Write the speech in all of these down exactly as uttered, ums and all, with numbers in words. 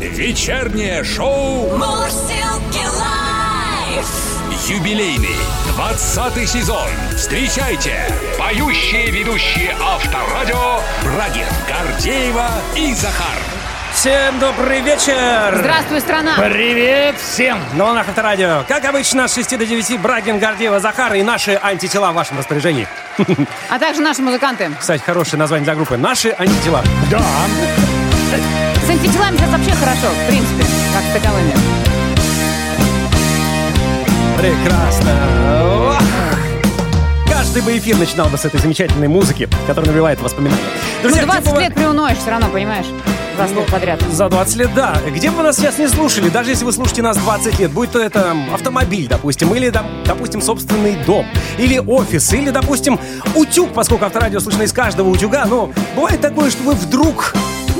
Вечернее шоу «Мурсилки лайф». Юбилейный двадцатый сезон. Встречайте поющие ведущие Авторадио Брагин, Гордеева и Захар. Всем добрый вечер! Здравствуй, страна! Привет всем! На волнах Авторадио. Как обычно, с шести до девяти Брагин, Гордеева, Захар и наши антитела в вашем распоряжении. А также наши музыканты. Кстати, хорошее название для группы. Наши антитела. Да. С антителами сейчас вообще хорошо, в принципе, как с таковыми. Прекрасно. Каждый бы эфир начинал бы с этой замечательной музыки, которая набивает воспоминания. Друзья, ну, двадцать лет вы... приуноешь все равно, понимаешь? За сто подряд. За двадцать лет, да. Где бы вы нас сейчас не слушали, даже если вы слушаете нас двадцать лет, будь то это автомобиль, допустим, или, допустим, собственный дом, или офис, или, допустим, утюг, поскольку Авторадио слышно из каждого утюга, но бывает такое, что вы вдруг...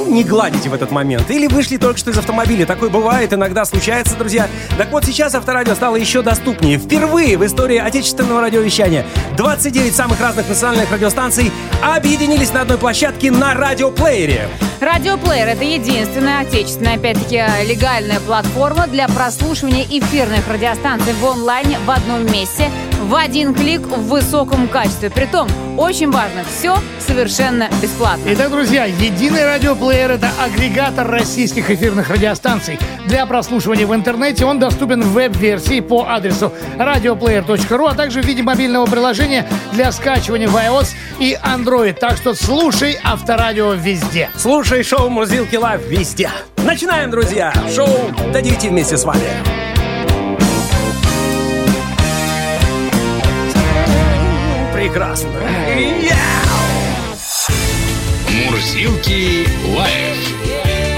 не гладите в этот момент. Или вышли только что из автомобиля. Такое бывает, иногда случается, друзья. Так вот, сейчас Авторадио стало еще доступнее. Впервые в истории отечественного радиовещания двадцать девять самых разных национальных радиостанций объединились на одной площадке на радиоплеере. Радиоплеер — это единственная отечественная, опять-таки, легальная платформа для прослушивания эфирных радиостанций в онлайне в одном месте, в один клик, в высоком качестве. Притом, очень важно, все совершенно бесплатно. Итак, друзья, единый радиоплеер — это агрегатор российских эфирных радиостанций. Для прослушивания в интернете он доступен в веб-версии по адресу радиоплеер точка ру, а также в виде мобильного приложения для скачивания в iOS и Android. Так что слушай Авторадио везде. Слушай шоу «Мурзилки лайф» везде. Начинаем, друзья! Шоу до девяти вместе с вами. Прекрасно. Мурзилки лайф.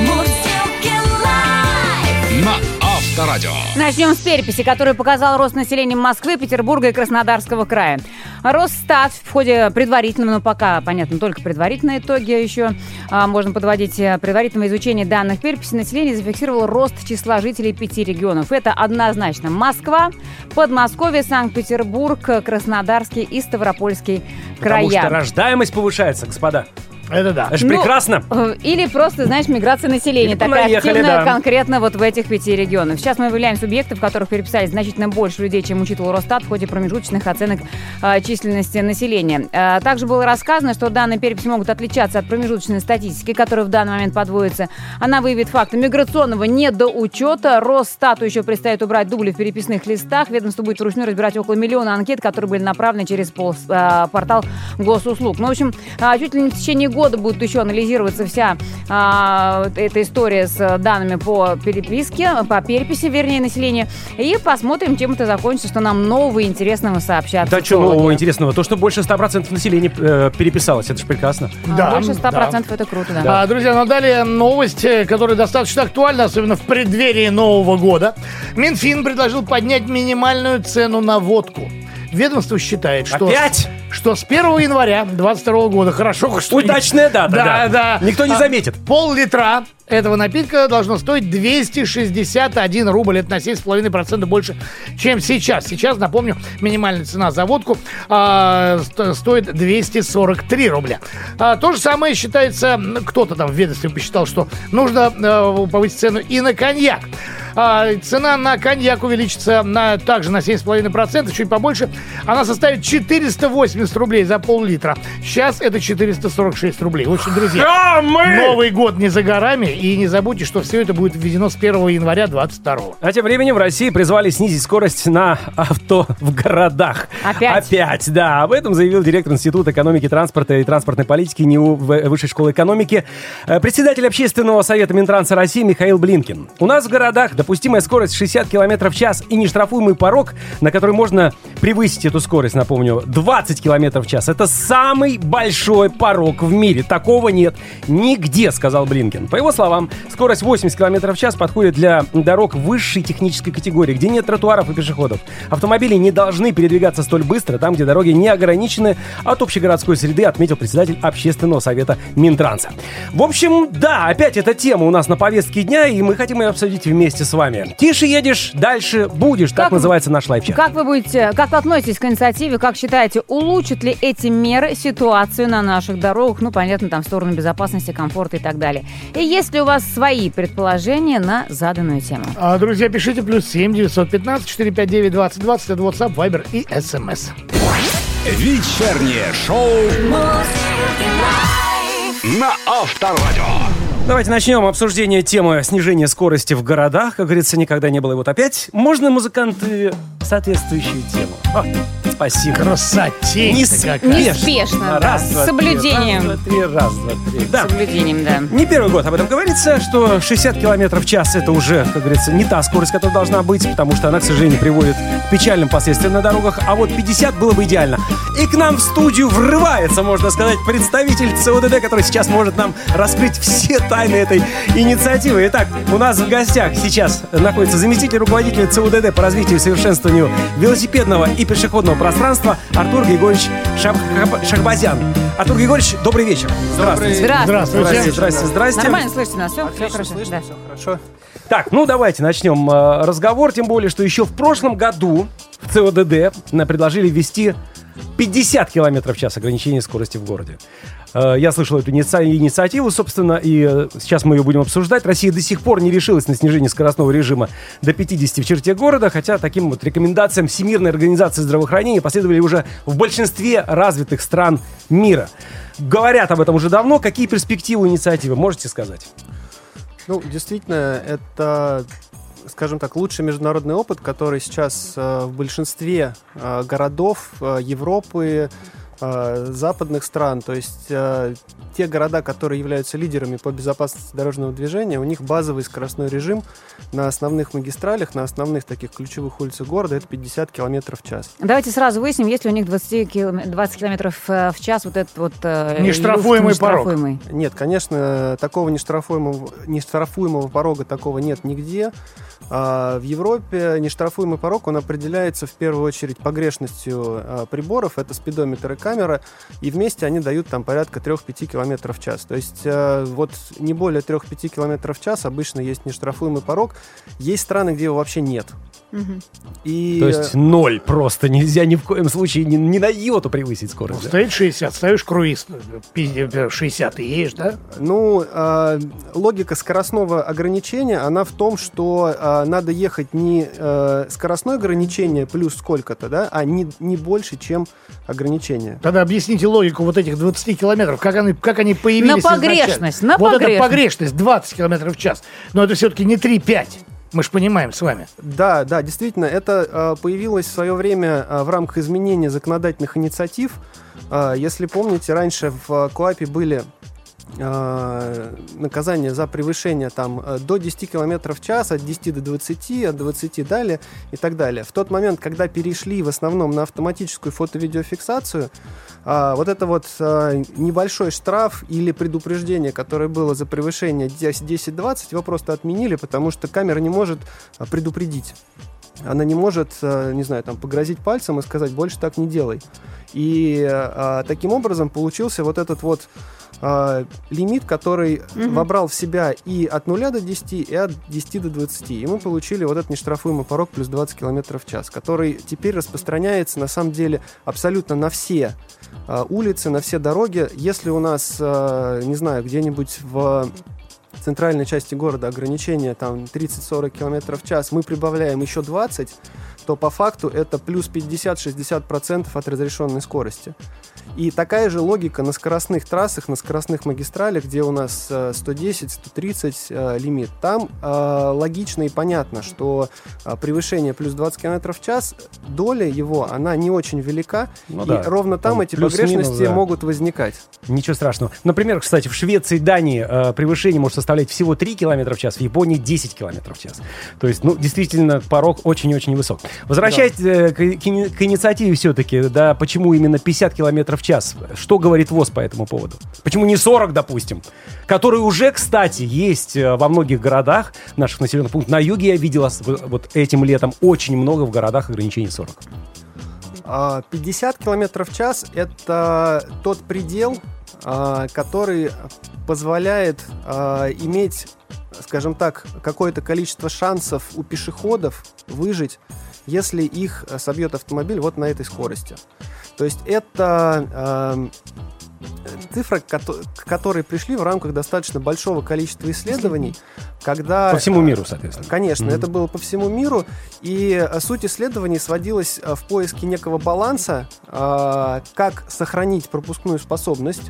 Мурзилки лайф. На Авторадио. Начнем с переписи, которую показал рост населения Москвы, Петербурга и Краснодарского края. Росстат в ходе предварительного, но пока, понятно, только предварительные итоги еще а, можно подводить. Предварительного изучения данных переписи населения зафиксировал рост числа жителей пяти регионов. Это однозначно Москва, Подмосковье, Санкт-Петербург, Краснодарский и Ставропольский края. Потому что рождаемость повышается, господа. Это да. Это же ну, прекрасно. Или просто, знаешь, миграция населения. Или такая наехали, активная, да. Конкретно вот в этих пяти регионах. Сейчас мы выявляем субъекты, в которых переписались значительно больше людей, чем учитывал Росстат в ходе промежуточных оценок а, численности населения. А, также было рассказано, что данные переписи могут отличаться от промежуточной статистики, которая в данный момент подводится. Она выявит факты миграционного недоучета. Росстату еще предстоит убрать дубли в переписных листах. Ведомство будет вручную разбирать около миллиона анкет, которые были направлены через пол, а, портал Госуслуг. Ну, в общем, а, чуть ли не в течение года года будет еще анализироваться вся а, эта история с данными по переписке, по переписи, вернее, населения. И посмотрим, чем это закончится, что нам нового и интересного сообщат. Да, что нового интересного? То, что больше сто процентов населения э, переписалось, это же прекрасно. Да, больше сто процентов, да. Это круто, да. да. А, друзья, ну далее новость, которая достаточно актуальна, особенно в преддверии Нового года. Минфин предложил поднять минимальную цену на водку. Ведомство считает, что... Опять? Что с первого января двадцать второго года, хорошо, что... Удачная дата, да, да. да. Никто не заметит. А, пол-литра этого напитка должно стоить двести шестьдесят один рубль. Это на семь целых пять десятых процента больше, чем сейчас. Сейчас, напомню, минимальная цена за водку а, стоит двести сорок три рубля. А, то же самое считается... Кто-то там в ведомстве посчитал, что нужно а, повысить цену и на коньяк. А, цена на коньяк увеличится на, также на семь целых пять десятых процента, чуть побольше. Она составит четыреста восемьдесят рублей за пол-литра. Сейчас это четыреста сорок шесть рублей. В общем, друзья, Новый год не за горами. И не забудьте, что все это будет введено с первого января двадцать второго. А тем временем в России призвали снизить скорость на авто в городах. Опять? Опять, да. Об этом заявил директор Института экономики, транспорта и транспортной политики эн и у Высшей школы экономики, председатель общественного совета Минтранса России Михаил Блинкин. У нас в городах допустимая скорость шестьдесят километров в час и нештрафуемый порог, на который можно превысить эту скорость, напомню, двадцать километров в час. Это самый большой порог в мире. Такого нет нигде, сказал Блинкин. По его словам, скорость восемьдесят километров в час подходит для дорог высшей технической категории, где нет тротуаров и пешеходов. Автомобили не должны передвигаться столь быстро, там, где дороги не ограничены от общегородской среды, отметил председатель общественного совета Минтранса. В общем, да, опять эта тема у нас на повестке дня, и мы хотим ее обсудить вместе с вами. Тише едешь, дальше будешь. Как, так называется наш лайфчат. Как вы будете, как вы относитесь к инициативе? Как считаете, улучшат ли эти меры ситуацию на наших дорогах? Ну, понятно, там в сторону безопасности, комфорта и так далее. И есть ли у вас свои предположения на заданную тему? А, друзья, пишите плюс семь девятьсот пятнадцать четыреста пятьдесят девять двадцать двадцать. Это WhatsApp, Viber и эс эм эс. Вечернее шоу на Авторадио. Давайте начнем обсуждение темы снижения скорости в городах. Как говорится, никогда не было. И вот опять можно музыканты соответствующую тему. О, спасибо. Красотень. Неспешно. Раз, да. Два, с соблюдением. Раз, два, три, раз, два, три. Да. С соблюдением, да. Не первый год об этом говорится, что шестьдесят километров в час это уже, как говорится, не та скорость, которая должна быть, потому что она, к сожалению, приводит к печальным последствиям на дорогах. А вот пятьдесят было бы идеально. И к нам в студию врывается, можно сказать, представитель ЦОДД, который сейчас может нам раскрыть все тайны этой инициативы. Итак, у нас в гостях сейчас находится заместитель руководителя ЦОДД по развитию и совершенствованию велосипедного и пешеходного пространства Артур Григорьевич Шах... Шахбазян. Артур Григорьевич, добрый вечер. Здравствуйте. Здравствуйте. Здравствуйте. Здравствуйте. Здравствуйте. Нормально слышите нас? Все, все хорошо. Слышно, да. Все хорошо. Так, ну давайте начнем разговор, тем более, что еще в прошлом году в ЦОДД предложили ввести пятьдесят километров в час ограничение скорости в городе. Я слышал эту инициативу, собственно, и сейчас мы ее будем обсуждать. Россия до сих пор не решилась на снижение скоростного режима до пятидесяти в черте города, хотя таким вот рекомендациям Всемирной организации здравоохранения последовали уже в большинстве развитых стран мира. Говорят об этом уже давно. Какие перспективы инициативы, можете сказать? Ну, действительно, это, скажем так, лучший международный опыт, который сейчас э, в большинстве э, городов э, Европы, э, западных стран, то есть э, те города, которые являются лидерами по безопасности дорожного движения, у них базовый скоростной режим на основных магистралях, на основных таких ключевых улицах города, это пятьдесят километров в час. Давайте сразу выясним, есть ли у них двадцать километров в час вот этот вот э, нештрафуемый люфт, нештрафуемый порог. Нет, конечно, такого нештрафуемого, нештрафуемого порога такого нет нигде. В Европе нештрафуемый порог, он определяется в первую очередь погрешностью приборов, это спидометр и камера, и вместе они дают там порядка от трёх до пяти километров в час. То есть вот не более от трёх до пяти километров в час обычно есть нештрафуемый порог. Есть страны, где его вообще нет. Угу. И... То есть ноль просто. Нельзя ни в коем случае ни, ни на йоту превысить скорость. Ну, стоит шестьдесят, ставишь круиз, шестьдесят и едешь, да? Ну, э, логика скоростного ограничения, она в том, что э, надо ехать не э, скоростное ограничение плюс сколько-то, да, а не, не больше, чем ограничение. Тогда объясните логику вот этих двадцати километров, как они, как они появились на погрешность, изначально. На вот погрешность. Вот эта погрешность двадцать километров в час. Но это все-таки не три-пять. Мы же понимаем с вами. Да, да, действительно, это э, появилось в свое время э, в рамках изменения законодательных инициатив. Э, если помните, раньше в э, Коапе были э, наказания за превышение там, э, до десяти километров в час, от десяти до двадцати, от двадцати далее и так далее. В тот момент, когда перешли в основном на автоматическую фото-видеофиксацию, э, вот это вот э, небольшой штраф или предупреждение, которое было за превышение десять-двадцать, его просто отменили, потому что камера не может предупредить. Она не может, не знаю, там, погрозить пальцем и сказать «больше так не делай». И а, таким образом получился вот этот вот а, лимит, который mm-hmm. вобрал в себя и от нуля до десяти, и от десяти до двадцати. И мы получили вот этот нештрафуемый порог плюс двадцать километров в час, который теперь распространяется, на самом деле, абсолютно на все а, улицы, на все дороги. Если у нас, а, не знаю, где-нибудь в... в центральной части города ограничение там тридцать-сорок километров в час, мы прибавляем еще двадцать, то по факту это плюс пятьдесят-шестьдесят процентов от разрешенной скорости. И такая же логика на скоростных трассах, на скоростных магистралях, где у нас сто десять-сто тридцать лимит. Там э, логично и понятно, что превышение плюс двадцать километров в час, доля его, она не очень велика, ну, и да, ровно там, там эти погрешности минус, да, могут возникать. Ничего страшного. Например, кстати, в Швеции, Дании э, превышение может составлять всего три километра в час, в Японии десять километров в час. То есть, ну, действительно, порог очень-очень высок. Возвращаясь да. к, к инициативе все-таки, да, почему именно пятьдесят километров в час? Что говорит ВОЗ по этому поводу? Почему не сорок, допустим? Которые уже, кстати, есть во многих городах наших населенных пунктов. На юге я видела вот этим летом очень много в городах ограничений сорок. пятьдесят километров в час – это тот предел, который позволяет иметь скажем так, какое-то количество шансов у пешеходов выжить, если их собьет автомобиль вот на этой скорости. То есть это э, цифра, к которой пришли в рамках достаточно большого количества исследований, когда... По всему миру, соответственно. Конечно, mm-hmm. это было по всему миру, и суть исследований сводилась в поиске некого баланса, э, как сохранить пропускную способность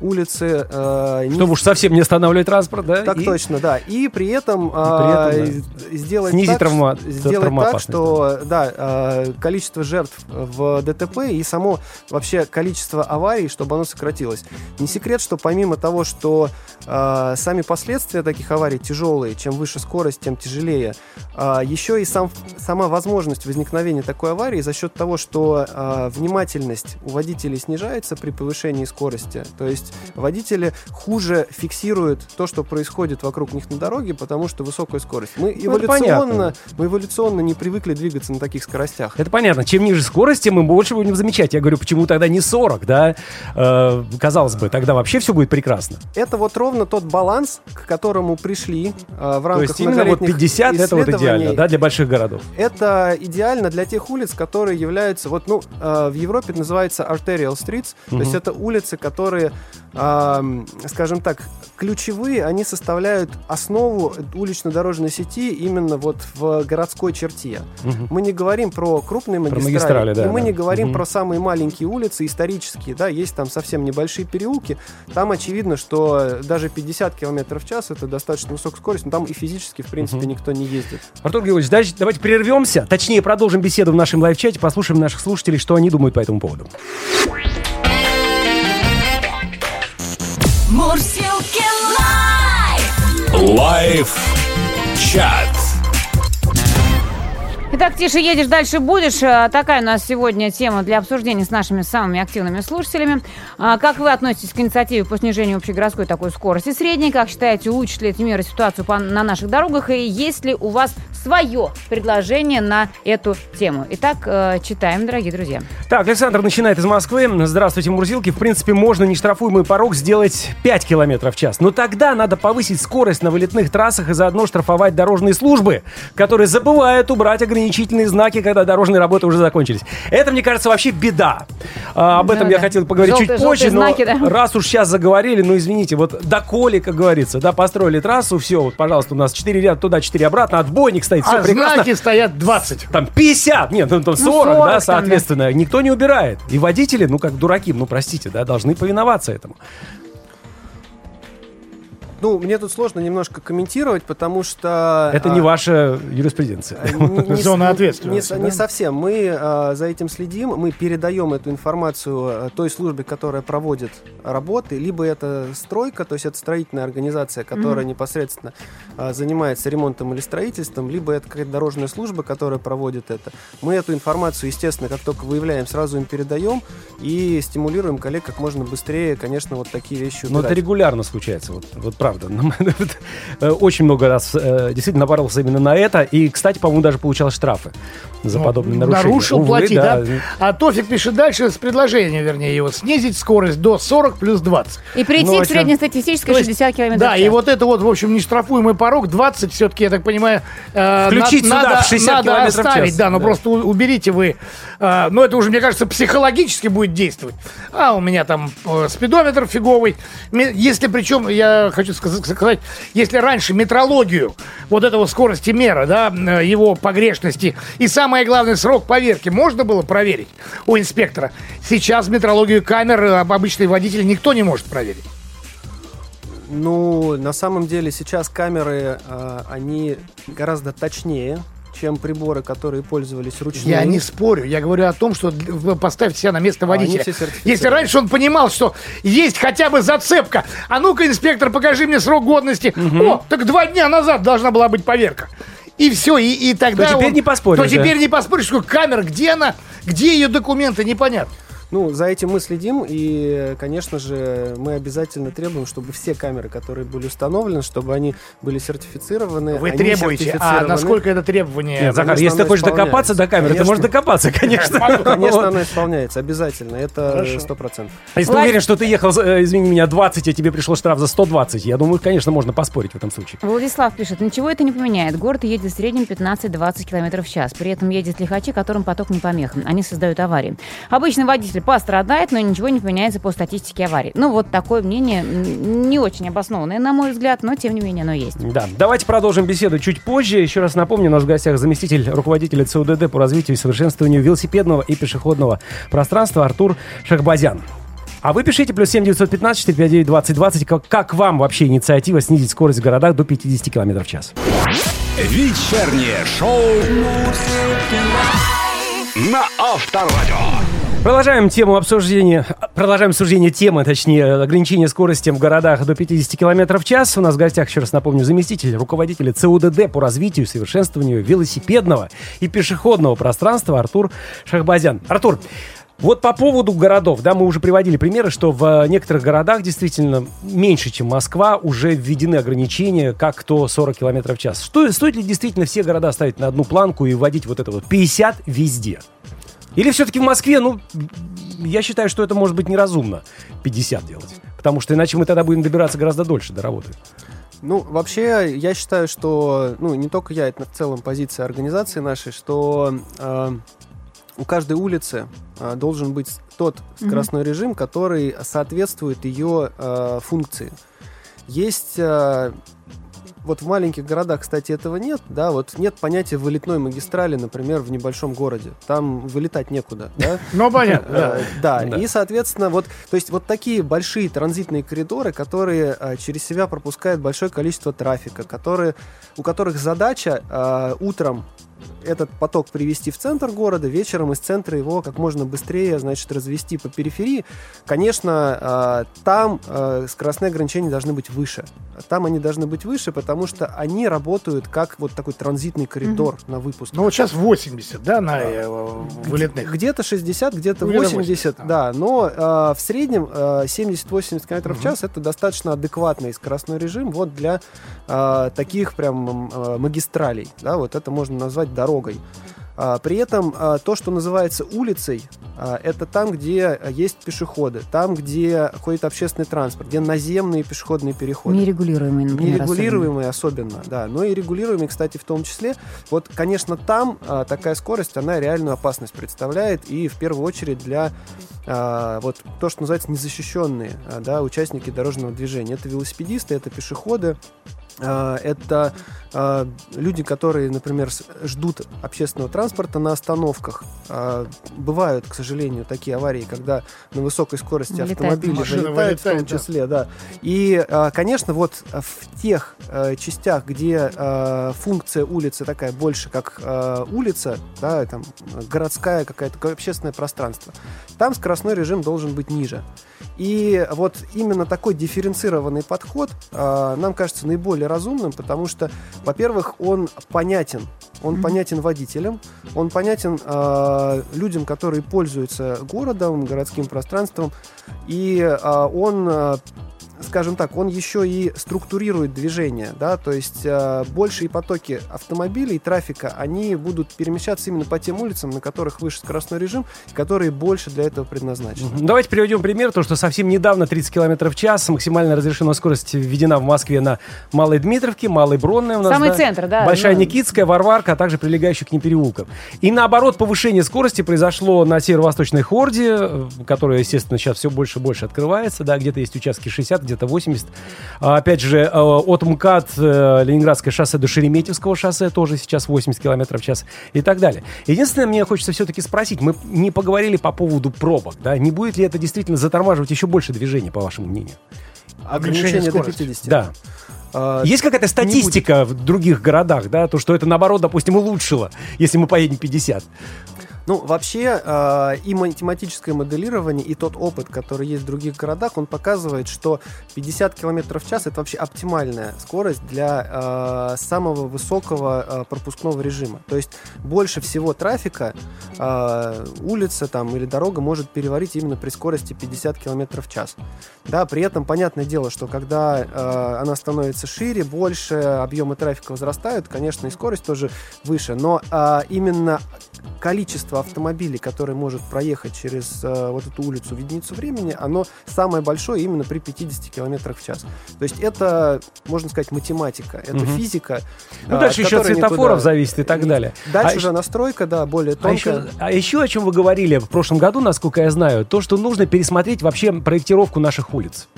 улицы... Э, не... Чтобы уж совсем не останавливать транспорт, да? Так и... точно, да. И при этом, э, и при этом да. сделать снизить так, травма... сделать травма так что да, э, количество жертв в ДТП и само вообще количество аварий, чтобы оно сократилось. Не секрет, что помимо того, что э, сами последствия таких аварий тяжелые, чем выше скорость, тем тяжелее, э, еще и сам, сама возможность возникновения такой аварии за счет того, что э, внимательность у водителей снижается при повышении скорости, то есть водители хуже фиксируют то, что происходит вокруг них на дороге, потому что высокая скорость. Мы, ну, эволюционно, мы эволюционно не привыкли двигаться на таких скоростях. Это понятно. Чем ниже скорости, мы больше будем замечать. Я говорю, почему тогда не сорок, да? Э, казалось бы, тогда вообще все будет прекрасно. Это вот ровно тот баланс, к которому пришли э, в рамках многолетних исследований. То есть именно вот пятьдесят это вот идеально, да, для больших городов? Это идеально для тех улиц, которые являются, вот, ну, э, в Европе это называется arterial streets, угу. то есть это улицы, которые... скажем так, ключевые, они составляют основу улично-дорожной сети именно вот в городской черте. Угу. Мы не говорим про крупные магистрали, про магистрали да, и мы да. не говорим угу. про самые маленькие улицы, исторические, да, есть там совсем небольшие переулки, там очевидно, что даже пятьдесят километров в час это достаточно высокая скорость, но там и физически, в принципе, угу. никто не ездит. Артур Георгиевич, дальше давайте прервемся, точнее продолжим беседу в нашем лайв-чате, послушаем наших слушателей, что они думают по этому поводу. Мурсилки лайф! Лайф-чат! Итак, тише едешь, дальше будешь. Такая у нас сегодня тема для обсуждения с нашими самыми активными слушателями. Как вы относитесь к инициативе по снижению общегородской такой скорости средней? Как считаете, улучшит ли эти меры ситуацию на наших дорогах? И есть ли у вас свое предложение на эту тему? Итак, читаем, дорогие друзья. Так, Александр начинает из Москвы. Здравствуйте, Мурзилки. В принципе, можно нештрафуемый порог сделать пять километров в час. Но тогда надо повысить скорость на вылетных трассах и заодно штрафовать дорожные службы, которые забывают убрать ограничительные знаки, когда дорожные работы уже закончились. Это, мне кажется, вообще беда. А, об да, этом да. я хотел поговорить желтые, чуть позже, но знаки, да. раз уж сейчас заговорили, ну, извините, вот доколе, как говорится, да, построили трассу, все, вот, пожалуйста, у нас четыре ряда туда, четыре обратно, отбойник стоит, все а прекрасно. Знаки стоят двадцать. Там пятьдесят, нет, там, там сорок, сорок, да, соответственно. Там, да. Никто не убирает. И водители, ну, как дураки, ну, простите, да, должны повиноваться этому. Ну, мне тут сложно немножко комментировать, потому что... Это а, не ваша юриспруденция. Не, зона ответственности. Не, да? не совсем. Мы а, за этим следим, мы передаем эту информацию той службе, которая проводит работы, либо это стройка, то есть это строительная организация, которая mm-hmm. непосредственно а, занимается ремонтом или строительством, либо это какая-то дорожная служба, которая проводит это. Мы эту информацию, естественно, как только выявляем, сразу им передаем и стимулируем коллег как можно быстрее, конечно, вот такие вещи убирать. Но это регулярно случается, вот, вот правда. Правда, очень много раз э, действительно напарывался именно на это. И, кстати, по-моему, даже получал штрафы за ну, подобные нарушения. Нарушил, увы, плати, да. да. А Тофик пишет дальше с предложением, вернее, его снизить скорость до сорок плюс двадцать. И прийти ну, к среднестатистической шестьдесят километров в час. Да, и вот это вот, в общем, нештрафуемый порог двадцать все-таки, я так понимаю, э, включить на, сюда надо, шестьдесят километров в час. Оставить, да, но да. просто уберите вы. Э, но это уже, мне кажется, психологически будет действовать. А у меня там э, спидометр фиговый. Если причем, я хочу сказать, если раньше метрологию вот этого скоростимера, да, его погрешности и, самое главное, срок поверки можно было проверить у инспектора, сейчас метрологию камер обычный водитель никто не может проверить. Ну, на самом деле сейчас камеры, они гораздо точнее, чем приборы, которые пользовались ручными. Я не спорю, я говорю о том, что поставьте себя на место водителя. Если раньше он понимал, что есть хотя бы зацепка, а ну-ка, инспектор, покажи мне срок годности. Угу. О, так два дня назад должна была быть поверка. И все, и, и тогда... То теперь он, не поспоришь. То да? теперь не поспоришь, сколько камер, где она, где ее документы, непонятно. Ну, за этим мы следим, и, конечно же, мы обязательно требуем, чтобы все камеры, которые были установлены, чтобы они были сертифицированы. Вы требуете, а насколько это требование? Нет, Захар, если ты хочешь докопаться до камеры, конечно, ты можешь докопаться, конечно. Конечно, она исполняется, обязательно, это сто процентов. Если ты уверен, что ты ехал, извини меня, двадцать, а тебе пришел штраф за сто двадцать, я думаю, конечно, можно поспорить в этом случае. Владислав пишет, ничего это не поменяет, город едет в среднем пятнадцать-двадцать километров в час, при этом едет лихачи, которым поток не помеха, они создают аварии. Обычный водитель пострадает, но ничего не поменяется по статистике аварий. Ну, вот такое мнение, не очень обоснованное, на мой взгляд, но, тем не менее, оно есть. Да, давайте продолжим беседу чуть позже. Еще раз напомню, у нас в гостях заместитель руководителя ЦОДД по развитию и совершенствованию велосипедного и пешеходного пространства Артур Шахбазян. А вы пишите плюс семь девятьсот пятнадцать четыреста пятьдесят девять двадцать двадцать, как, как вам вообще инициатива снизить скорость в городах до пятьдесят километров в час. Вечернее шоу на Авторадио. Продолжаем тему обсуждения, продолжаем обсуждение темы, точнее, ограничения скорости в городах до пятьдесят километров в час. У нас в гостях, еще раз напомню, заместитель руководителя ЦОДД по развитию и совершенствованию велосипедного и пешеходного пространства Артур Шахбазян. Артур, вот по поводу городов, да, мы уже приводили примеры, что в некоторых городах действительно меньше, чем Москва, уже введены ограничения, как то сорок километров в час. Что, стоит ли действительно все города ставить на одну планку и вводить вот это вот пятьдесят везде? Или все-таки в Москве, ну, я считаю, что это может быть неразумно пятьдесят делать. Потому что иначе мы тогда будем добираться гораздо дольше до работы. Ну, вообще, я считаю, что, ну, не только я, это в целом позиция организации нашей, что э, у каждой улицы э, должен быть тот скоростной mm-hmm. режим, который соответствует ее э, функции. Есть... Э, Вот в маленьких городах, кстати, этого нет, да, вот нет понятия вылетной магистрали, например, в небольшом городе, там вылетать некуда, да. Ну, понятно. Да, и, соответственно, вот, то есть вот такие большие транзитные коридоры, которые через себя пропускают большое количество трафика, которые, у которых задача утром этот поток привести в центр города, вечером из центра его как можно быстрее, значит, развести по периферии. Конечно, там скоростные ограничения должны быть выше. Там они должны быть выше, потому что они работают как вот такой транзитный коридор mm-hmm. на выпуск. Ну вот сейчас восемьдесят, да, на вылетных? Где-то шестьдесят, где-то восемьдесят, да. Но в среднем семьдесят-восемьдесят километров mm-hmm. в час — это достаточно адекватный скоростной режим вот для таких прям магистралей. Да, вот это можно назвать дорогой. При этом то, что называется улицей, это там, где есть пешеходы, там, где ходит общественный транспорт, где наземные пешеходные переходы. Нерегулируемые, например. Нерегулируемые особенно, особенно да. Но и регулируемые, кстати, в том числе. Вот, конечно, там такая скорость, она реальную опасность представляет, и в первую очередь для вот то, что называется незащищенные, да, участники дорожного движения. Это велосипедисты, это пешеходы. Это э, люди, которые, например, ждут общественного транспорта на остановках. Э, бывают, к сожалению, такие аварии, когда на высокой скорости автомобили вылетают, в том числе, да. да. И, э, конечно, вот в тех э, частях, где э, функция улицы такая больше, как э, улица, да, там, городская какая-то, общественное пространство, там скоростной режим должен быть ниже. И вот именно такой дифференцированный подход э, нам кажется наиболее разумным, потому что, во-первых, он понятен. Он mm-hmm. понятен водителям, он понятен э, людям, которые пользуются городом, городским пространством, и э, он... Э, скажем так, он еще и структурирует движение, да, то есть э, большие потоки автомобилей, трафика, они будут перемещаться именно по тем улицам, на которых выше скоростной режим, которые больше для этого предназначены. Давайте приведем пример, то, что совсем недавно тридцать километров в час максимально разрешенная скорость введена в Москве на Малой Дмитровке, Малой Бронной у нас, самый да, центр, да, Большая ну... Никитская, Варварка, а также прилегающих к ним переулков. И наоборот, повышение скорости произошло на северо-восточной Хорде, которая, естественно, сейчас все больше и больше открывается, да, где-то есть участки шестьдесят, где-то восемьдесят. Опять же, от МКАД, Ленинградское шоссе до Шереметьевского шоссе тоже сейчас восемьдесят километров в час и так далее. Единственное, мне хочется все-таки спросить, мы не поговорили по поводу пробок, да? Не будет ли это действительно затормаживать еще больше движения, по вашему мнению? Ограничение до пятидесяти. Да. А, Есть какая-то статистика в других городах, да, то, что это, наоборот, допустим, улучшило, если мы поедем пятьдесят? Ну, вообще, э, и математическое моделирование, и тот опыт, который есть в других городах, он показывает, что пятьдесят километров в час – это вообще оптимальная скорость для э, самого высокого э, пропускного режима. То есть больше всего трафика э, улица там, или дорога может переварить именно при скорости пятьдесят километров в час. Да, при этом, понятное дело, что когда э, она становится шире, больше объемы трафика возрастают, конечно, и скорость тоже выше, но э, именно количество автомобилей, которые может проехать через э, вот эту улицу в единицу времени, оно самое большое именно при пятидесяти километрах в час. То есть это, можно сказать, математика, это угу. физика. Ну, дальше еще от светофоров никуда... зависит и так далее. И дальше а уже еще... настройка, да, более тонкая. А еще, а еще о чем вы говорили в прошлом году, насколько я знаю, то, что нужно пересмотреть вообще проектировку наших улиц.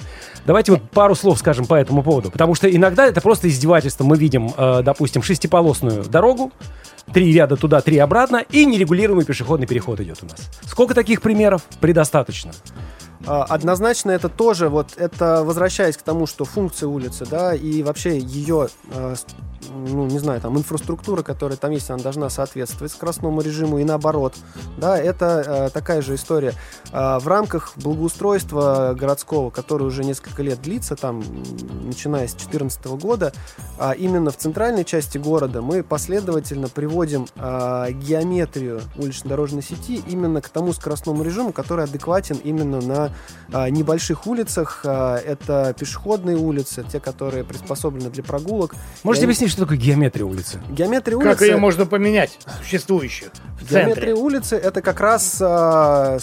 Давайте вот пару слов скажем по этому поводу, потому что иногда это просто издевательство. Мы видим, э, допустим, шестиполосную дорогу, три ряда туда, три обратно, и нерегулируемый пешеходный переход идет у нас. Сколько таких примеров? Предостаточно. Однозначно это тоже, вот это возвращаясь к тому, что функция улицы, да, и вообще ее, ну, не знаю, там, инфраструктура, которая там есть, она должна соответствовать скоростному режиму и наоборот, да, это такая же история. В рамках благоустройства городского, которое уже несколько лет длится, там, начиная с две тысячи четырнадцатого года, именно в центральной части города мы последовательно приводим геометрию улично-дорожной сети именно к тому скоростному режиму, который адекватен именно на небольших улицах. Это пешеходные улицы, те, которые приспособлены для прогулок. Можете Я... объяснить, что такое геометрия улицы? Геометрия улицы... Как ее можно поменять, существующую в центре? Геометрия улицы — это как раз,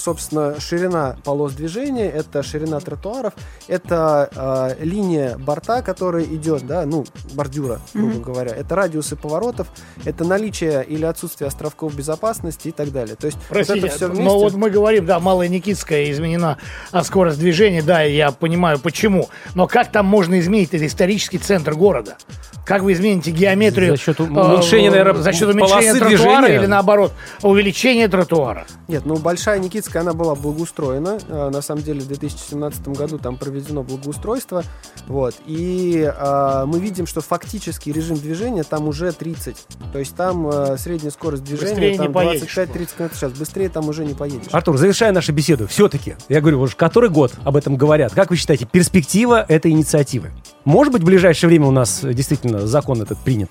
собственно, ширина полос движения, это ширина тротуаров, это линия борта, которая идет, да, ну, бордюра, грубо mm-hmm. говоря, это радиусы поворотов, это наличие или отсутствие островков безопасности и так далее. То есть Простите, вот это все вместе... но вот мы говорим, да, Малая Никитская изменена, а скорость движения, да, я понимаю, почему. Но как там можно изменить этот исторический центр города? Как вы измените геометрию? За счет уменьшения, наверное, за счет уменьшения тротуара движения? Или, наоборот, увеличения тротуара? Нет, ну, Большая Никитская, она была благоустроена. На самом деле, в две тысячи семнадцатом году там проведено благоустройство. Вот. И э, мы видим, что фактический режим движения там уже тридцать. То есть там э, средняя скорость движения там двадцать пять - тридцать километров в час. Быстрее там уже не поедешь. Артур, завершая нашу беседу, все-таки, я говорю, уже который год об этом говорят. Как вы считаете, перспектива этой инициативы? Может быть, в ближайшее время у нас действительно закон этот принят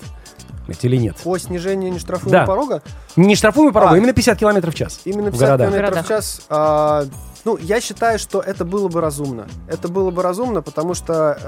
или нет? По снижению нештрафуемого да. порога? Не штрафуемого порога, а именно пятьдесят километров в час. Именно пятьдесят километров в час. А, ну, я считаю, что это было бы разумно. Это было бы разумно, потому что,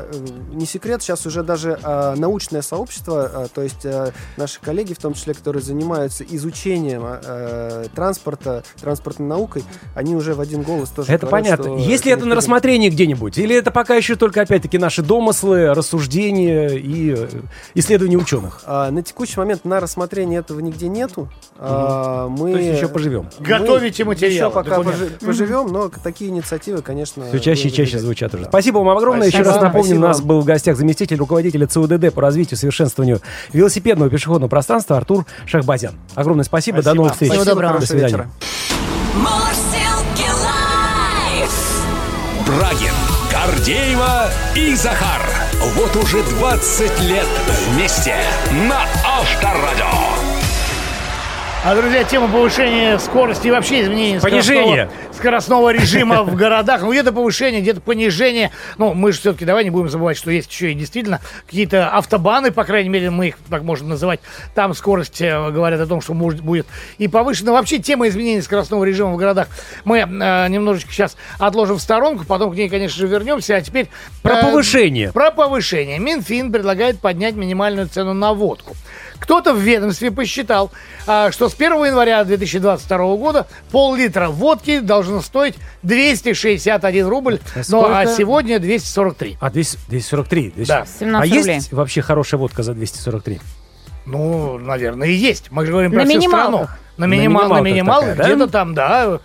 не секрет, сейчас уже даже а, научное сообщество, а, то есть а, наши коллеги, в том числе, которые занимаются изучением а, транспорта, транспортной наукой, они уже в один голос тоже это говорят. Это понятно. Если это на рассмотрении где-нибудь, или это пока еще только, опять-таки, наши домыслы, рассуждения и исследования ученых? А, на текущий момент на рассмотрение этого нигде нету. Mm-hmm. А, мы, то есть еще поживем. Готовите материалы. Еще пока пожи- поживем, но такие инициативы, конечно... Все чаще и чаще звучат уже. Да. Спасибо вам огромное. Спасибо. Еще раз напомню, у нас был в гостях заместитель руководителя ЦОДД по развитию и совершенствованию велосипедного и пешеходного пространства Артур Шахбазян. Огромное спасибо. спасибо. До новых встреч. Всего доброго. До свидания. Мурсилки лайф! Брагин, Гордеева и Захар. Вот уже двадцать лет вместе на Авторадио. А, друзья, тема повышения скорости и вообще изменения скоростного, скоростного режима в городах. Ну, где-то повышение, где-то понижение. Ну, мы же все-таки, давай не будем забывать, что есть еще и действительно какие-то автобаны, по крайней мере, мы их так можем называть. Там скорость, говорят о том, что может, будет и повышена. Вообще, тема изменения скоростного режима в городах мы э, немножечко сейчас отложим в сторонку, потом к ней, конечно же, вернемся. А теперь... Про э, повышение. Про повышение. Минфин предлагает поднять минимальную цену на водку. Кто-то в ведомстве посчитал, э, что с первого января две тысячи двадцать второго года пол-литра водки должно стоить двести шестьдесят один рубль, а, ну, а сегодня двести сорок три. А, двести сорок три. двести... Да. семнадцать а рублей. Есть вообще хорошая водка за двести сорок три? Ну, наверное, и есть. Мы же говорим про на всю минималках. страну. На минималках. На минималках, да? Где-то там, да,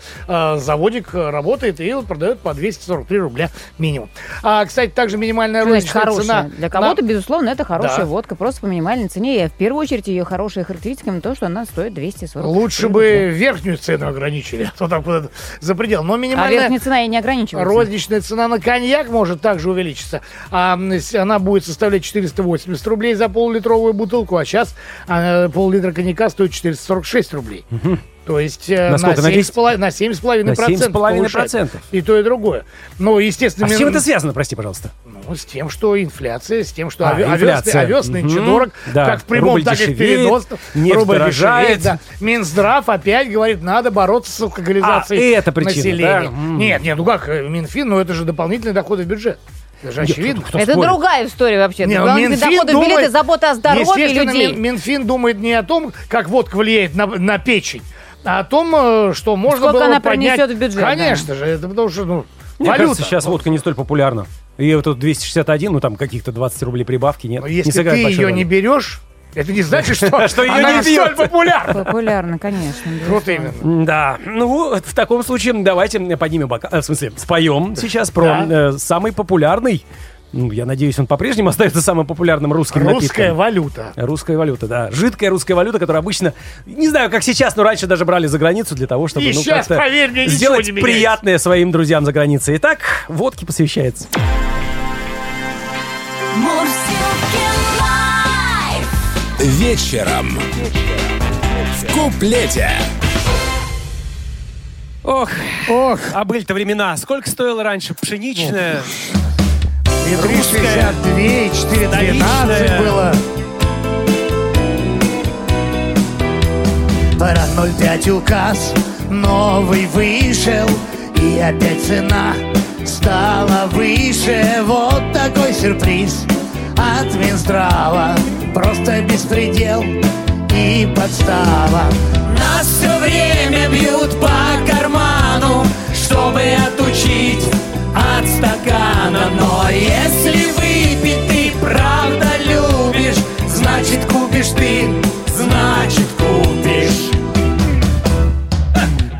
заводик работает и продает по двести сорок три рубля минимум. А, кстати, также минимальная розничная цена... Для кого-то, на... безусловно, это хорошая да. водка, просто по минимальной цене. И в первую очередь ее хорошая характеристика на то, что она стоит двести сорок три. Лучше бы верхнюю цену ограничили, а то там куда-то за предел. Но минимальная... А верхняя цена и не ограничивается. Розничная цена на коньяк может также увеличиться. А, она будет составлять четыреста восемьдесят рублей за полулитровую бутылку, а сейчас а, пол-литра коньяка стоит четыреста сорок шесть рублей. Угу. То есть на, сколько, на, семь с половиной, на семь с половиной процентов повышает. И то, и другое. Ну, естественно, а с чем это связано, прости, пожалуйста? Ну, с тем, что инфляция, с тем, что а, овес, овесный угу. чедорок, да. как в прямом, так и в переносном. Рубль дешевеет. Да. Минздрав опять говорит, надо бороться с алкоголизацией а, это причина, населения. Да? М-м. Нет, нет, ну как Минфин, ну это же дополнительные доходы в бюджет. Это, очевидно. Кто, кто это другая история вообще. Нет, Минфин думает, билеты, забота о здоровье людей. Минфин думает не о том, как водка влияет на, на печень, а о том, что можно сколько было поднять. Сколько она принесет в бюджет. Конечно да. же, это потому что, ну, мне валюта. Кажется, сейчас водка не столь популярна. И вот тут двести шестьдесят один, ну там каких-то двадцать рублей прибавки нет. Но если не ты ее роли. Не берешь, это не значит, что она не столь популярна. Популярна, конечно. Вот именно. Да. Ну, в таком случае давайте поднимем бокал. В смысле, споем сейчас про самый популярный. Ну, я надеюсь, он по-прежнему остается самым популярным русским напитком. Русская валюта. Русская валюта, да. Жидкая русская валюта, которая обычно, не знаю, как сейчас, но раньше даже брали за границу для того, чтобы ну, сейчас, как-то поверь мне, сделать приятное своим друзьям за границей. Итак, водке посвящается. Мурсилки лайф. Вечером. В куплете. Ох, ох, а были-то времена. Сколько стоило раньше пшеничная... И триста шестьдесят два, и четыре двенадцать было. Про ноль пять указ новый вышел, и опять цена стала выше. Вот такой сюрприз от Минздрава. Просто беспредел и подстава. Нас все время бьют по карману, чтобы отучить от стакана. Но если выпить ты правда любишь, значит купишь ты, значит купишь.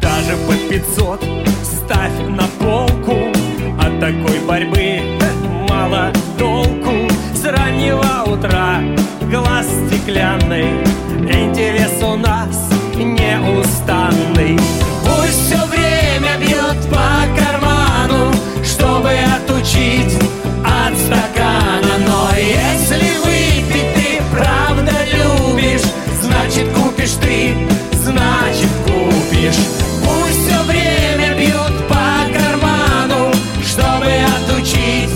Даже по пятьсот ставь на полку, от такой борьбы мало толку. С раннего утра глаз стеклянный, интерес у нас неустанный. Пусть все время бьет по карману, чтобы отучить от стакана. Но если выпить ты правда любишь, значит купишь ты, значит купишь. Пусть все время бьют по карману, чтобы отучить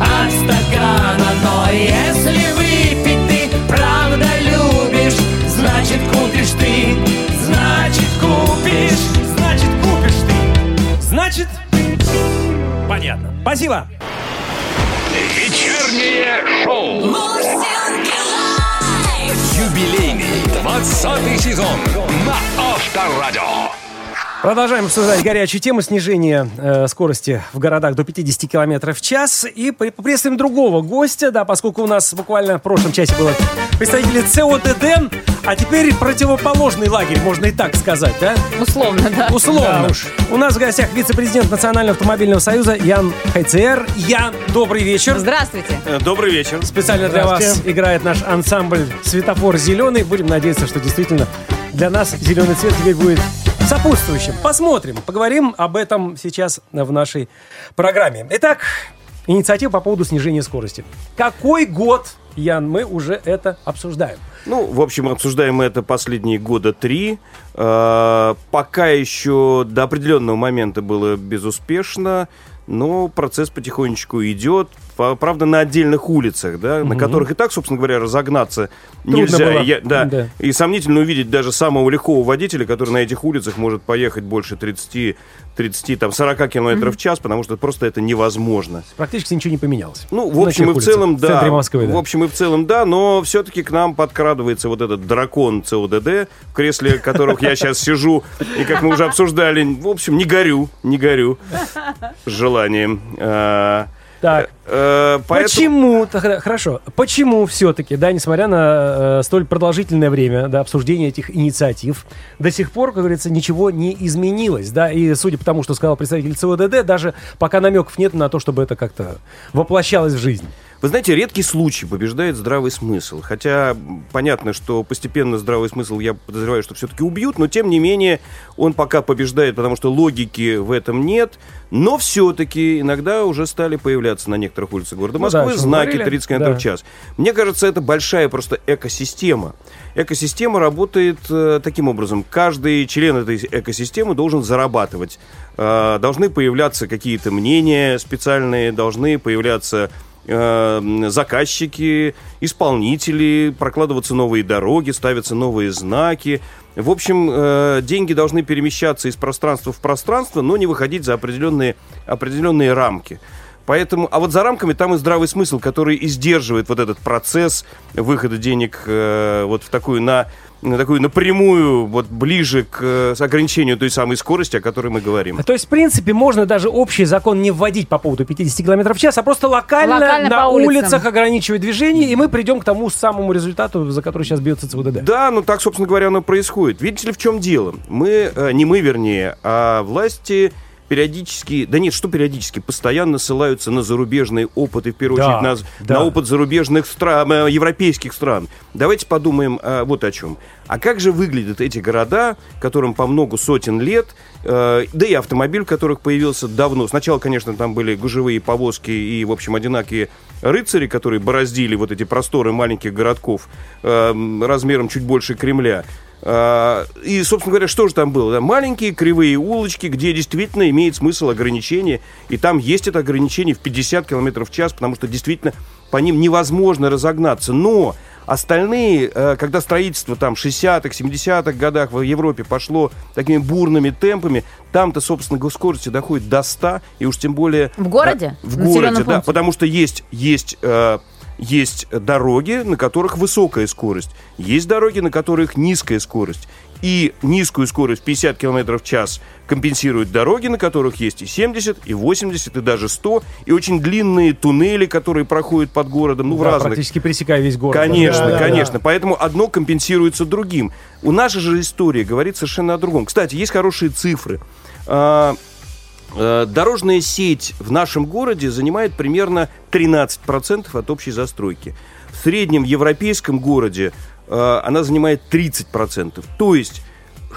от стакана. Но если выпить ты правда любишь, значит купишь ты, значит купишь. Значит купишь ты, значит. Понятно. Спасибо. Вечернее шоу. Юбилейный двадцатый сезон на Авторадио. Продолжаем обсуждать горячую тему снижения э, скорости в городах до пятьдесят километров в час. И приветствуем другого гостя, да, поскольку у нас буквально в прошлом часе было представители ЦОДД, а теперь противоположный лагерь, можно и так сказать, да? Условно, да. Условно. Да уж. У нас в гостях вице-президент Национального автомобильного союза Ян Хайцеэр. Ян, добрый вечер. Здравствуйте. Добрый вечер. Специально для вас играет наш ансамбль «Светофор зеленый». Будем надеяться, что действительно для нас зеленый цвет теперь будет... сопутствующим. Посмотрим, поговорим об этом сейчас в нашей программе. Итак, инициатива по поводу снижения скорости. Какой год, Ян, мы уже это обсуждаем? Ну, в общем, обсуждаем мы это последние года три. Э-э- пока еще до определенного момента было безуспешно, но процесс потихонечку идет. Правда, на отдельных улицах, да, mm-hmm. на которых и так, собственно говоря, разогнаться трудно нельзя. Я, да, да. И сомнительно увидеть даже самого лихого водителя, который на этих улицах может поехать больше тридцать, тридцать, там, сорок километров mm-hmm. в час, потому что просто это невозможно. Практически ничего не поменялось. Ну, в общем и в целом, да, в центре Москвы, да. В общем и в целом, да, но все-таки к нам подкрадывается вот этот дракон ЦОДД, в кресле которых я сейчас сижу, и, как мы уже обсуждали, в общем, не горю, не горю желанием. Так, э, э, поэтому... почему, хорошо, почему все-таки, да, несмотря на э, столь продолжительное время, да, обсуждения этих инициатив, до сих пор, как говорится, ничего не изменилось, да, и судя по тому, что сказал представитель ЦОДД, даже пока намеков нет на то, чтобы это как-то воплощалось в жизнь. Вы знаете, редкий случай побеждает здравый смысл. Хотя понятно, что постепенно здравый смысл, я подозреваю, что все-таки убьют, но тем не менее он пока побеждает, потому что логики в этом нет. Но все-таки иногда уже стали появляться на некоторых улицах города Москвы, ну, да, знаки тридцать километров да. в час. Мне кажется, это большая просто экосистема. Экосистема работает э, таким образом. Каждый член этой экосистемы должен зарабатывать. Э, должны появляться какие-то мнения специальные, должны появляться э, заказчики, исполнители, прокладываться новые дороги, ставятся новые знаки. В общем, э, деньги должны перемещаться из пространства в пространство, но не выходить за определенные, определенные рамки. Поэтому, а вот за рамками там и здравый смысл, который и сдерживает вот этот процесс выхода денег э, вот в такую, на, на такую напрямую, вот ближе к э, ограничению той самой скорости, о которой мы говорим. То есть, в принципе, можно даже общий закон не вводить по поводу пятьдесят километров в час, а просто локально, локально на улицах ограничивать движение, и мы придем к тому самому результату, за который сейчас бьется ЦОДД. Да, ну так, собственно говоря, оно происходит. Видите ли, в чем дело? Мы, э, не мы, вернее, а власти... Периодически, да нет, что периодически, постоянно ссылаются на зарубежные опыты, в первую да, очередь на, да. на опыт зарубежных стран, европейских стран. Давайте подумаем а, вот о чем. А как же выглядят эти города, которым по много сотен лет, э, да и автомобиль, которых появился давно. Сначала, конечно, там были гужевые повозки и, в общем, одинакие рыцари, которые бороздили вот эти просторы маленьких городков э, размером чуть больше Кремля. И, собственно говоря, что же там было? Маленькие кривые улочки, где действительно имеет смысл ограничение. И там есть это ограничение в пятьдесят километров в час, потому что действительно по ним невозможно разогнаться. Но остальные, когда строительство там в шестидесятых, семидесятых годах в Европе пошло такими бурными темпами, там-то, собственно, скорости доходит до ста. И уж тем более... В городе? В городе, да. Потому что есть... есть Есть дороги, на которых высокая скорость. Есть дороги, на которых низкая скорость. И низкую скорость пятьдесят километров в час компенсируют дороги, на которых есть и семьдесят, и восемьдесят, и даже сто. И очень длинные туннели, которые проходят под городом. Ну, да, в разных... практически пересекая весь город. Конечно, да, конечно. Да, да. Поэтому одно компенсируется другим. У нашей же истории говорит совершенно о другом. Кстати, есть хорошие цифры. Дорожная сеть в нашем городе занимает примерно тринадцать процентов от общей застройки. В среднем европейском городе э, она занимает тридцать процентов. То есть,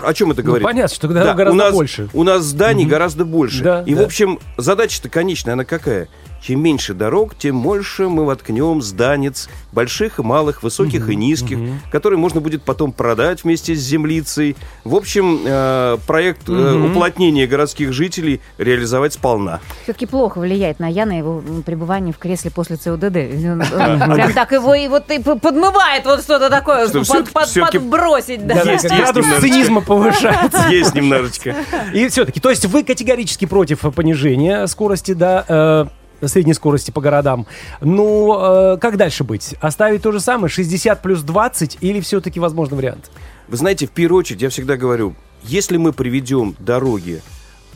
о чем это говорит? Ну, понятно, что да, гораздо у нас, больше. У нас зданий угу. гораздо больше. Да, И, да. в общем, задача-то конечная, она какая? Чем меньше дорог, тем больше мы воткнем зданец больших и малых, высоких mm-hmm. и низких, mm-hmm. которые можно будет потом продать вместе с землицей. В общем, э, проект э, mm-hmm. уплотнения городских жителей реализовать сполна. Все-таки плохо влияет на Яна его пребывание в кресле после ЦОДД. Прям так его и вот подмывает вот что-то такое, подбросить. Градус цинизма повышается. Есть немножечко. И все-таки, то есть вы категорически против понижения скорости до... средней скорости по городам. Но э, как дальше быть? Оставить то же самое? шестьдесят плюс двадцать или все-таки возможный вариант? Вы знаете, в первую очередь я всегда говорю, если мы приведем дороги э,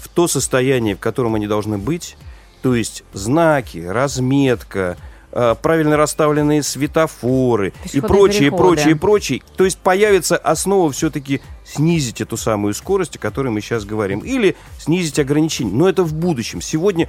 в то состояние, в котором они должны быть, то есть знаки, разметка, э, правильно расставленные светофоры и прочее, прочее, прочее, то есть появится основа все-таки снизить эту самую скорость, о которой мы сейчас говорим, или снизить ограничения. Но это в будущем. Сегодня...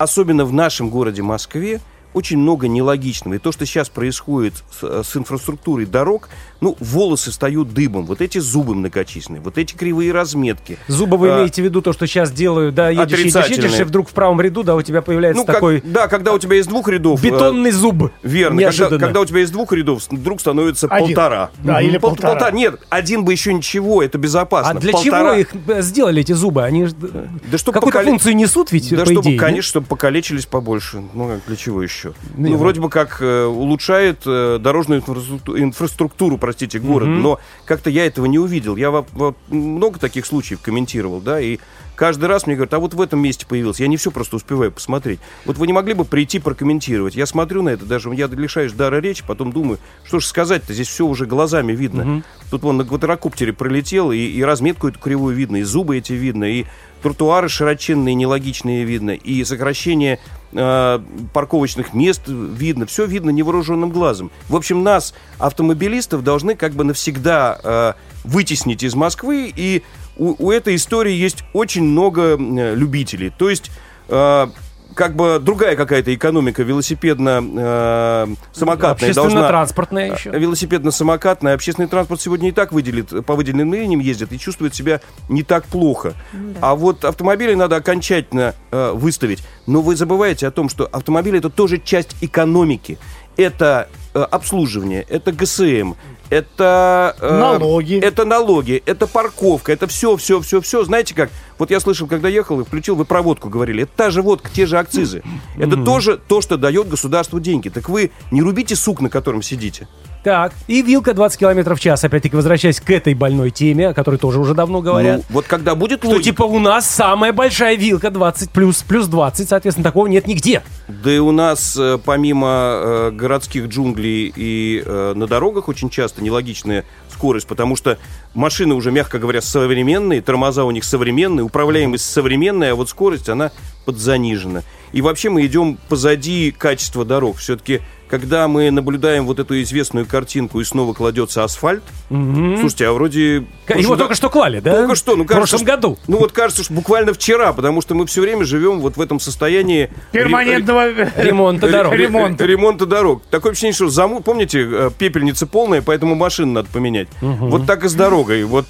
Особенно в нашем городе Москве очень много нелогичного. И то, что сейчас происходит с, с инфраструктурой дорог, ну, волосы встают дыбом. Вот эти зубы многочисленные, вот эти кривые разметки. Зубы вы а, имеете в виду то, что сейчас делаю, да, едешь, едешь, едешь, и вдруг в правом ряду, да, у тебя появляется ну, такой... Как, да, когда у тебя из двух рядов... Бетонный зуб. Верно. Когда, когда у тебя из двух рядов вдруг становится один. Полтора. Да, или Пол, полтора. полтора. Нет, один бы еще ничего, это безопасно. А для полтора... чего их сделали, эти зубы? Они да, чтобы какую-то покале... функцию несут ведь, да, по чтобы, идее, конечно, чтобы покалечились побольше. Ну, для чего еще? Ну, ну, вроде бы как э, улучшает э, дорожную инфраструктуру, инфраструктуру простите, города, угу. но как-то я этого не увидел. Я во, во, много таких случаев комментировал, да, и каждый раз мне говорят, а вот в этом месте появился. Я не все просто успеваю посмотреть. Вот вы не могли бы прийти прокомментировать? Я смотрю на это, даже я лишаюсь дара речи, потом думаю, что же сказать-то, здесь все уже глазами видно. Угу. Тут вон на квадрокоптере пролетел, и, и разметку эту кривую видно, и зубы эти видно, и тротуары широченные, нелогичные видно, и сокращение э, парковочных мест видно. Все видно невооруженным глазом. В общем, нас, автомобилистов, должны как бы навсегда э, вытеснить из Москвы. И у, у этой истории есть очень много э, любителей. То есть... Э, как бы другая какая-то экономика велосипедно-самокатная должна... Общественно-транспортная еще. Велосипедно-самокатная. Общественный транспорт сегодня и так выделит, по выделенным линиям ездит и чувствует себя не так плохо. Да. А вот автомобили надо окончательно э, выставить. Но вы забываете о том, что автомобили — это тоже часть экономики. Это э, обслуживание, это ГСМ, это э, налоги. Это налоги, это парковка, это все, все, все, все. Знаете как? Вот я слышал, когда ехал и включил, вы про водку говорили. Это та же водка, те же акцизы. Это mm-hmm. тоже то, что дает государству деньги. Так вы не рубите сук, на котором сидите. Так, и вилка двадцать километров в час. Опять-таки, возвращаясь к этой больной теме, о которой тоже уже давно говорят. Ну, вот когда будет логика. Что типа у нас самая большая вилка двадцать плюс, плюс двадцать, соответственно, такого нет нигде. Да и у нас, помимо э, городских джунглей и э, на дорогах очень часто нелогичная скорость, потому что машины уже, мягко говоря, современные, тормоза у них современные, управляемость современная, а вот скорость, она подзанижена. И вообще мы идем позади качества дорог. Все-таки, когда мы наблюдаем вот эту известную картинку, и снова кладется асфальт, mm-hmm. слушайте, а вроде... Его только да... что клали, да? Только что. Ну, кажется, в прошлом году. Ну вот кажется, что буквально вчера, потому что мы все время живем вот в этом состоянии... Перманентного ре... ремонта дорог. Ремонта. Ремонта дорог. Такое ощущение, что заму... помните, пепельница полная, поэтому машину надо поменять. Mm-hmm. Вот так и с дорогой. Вот...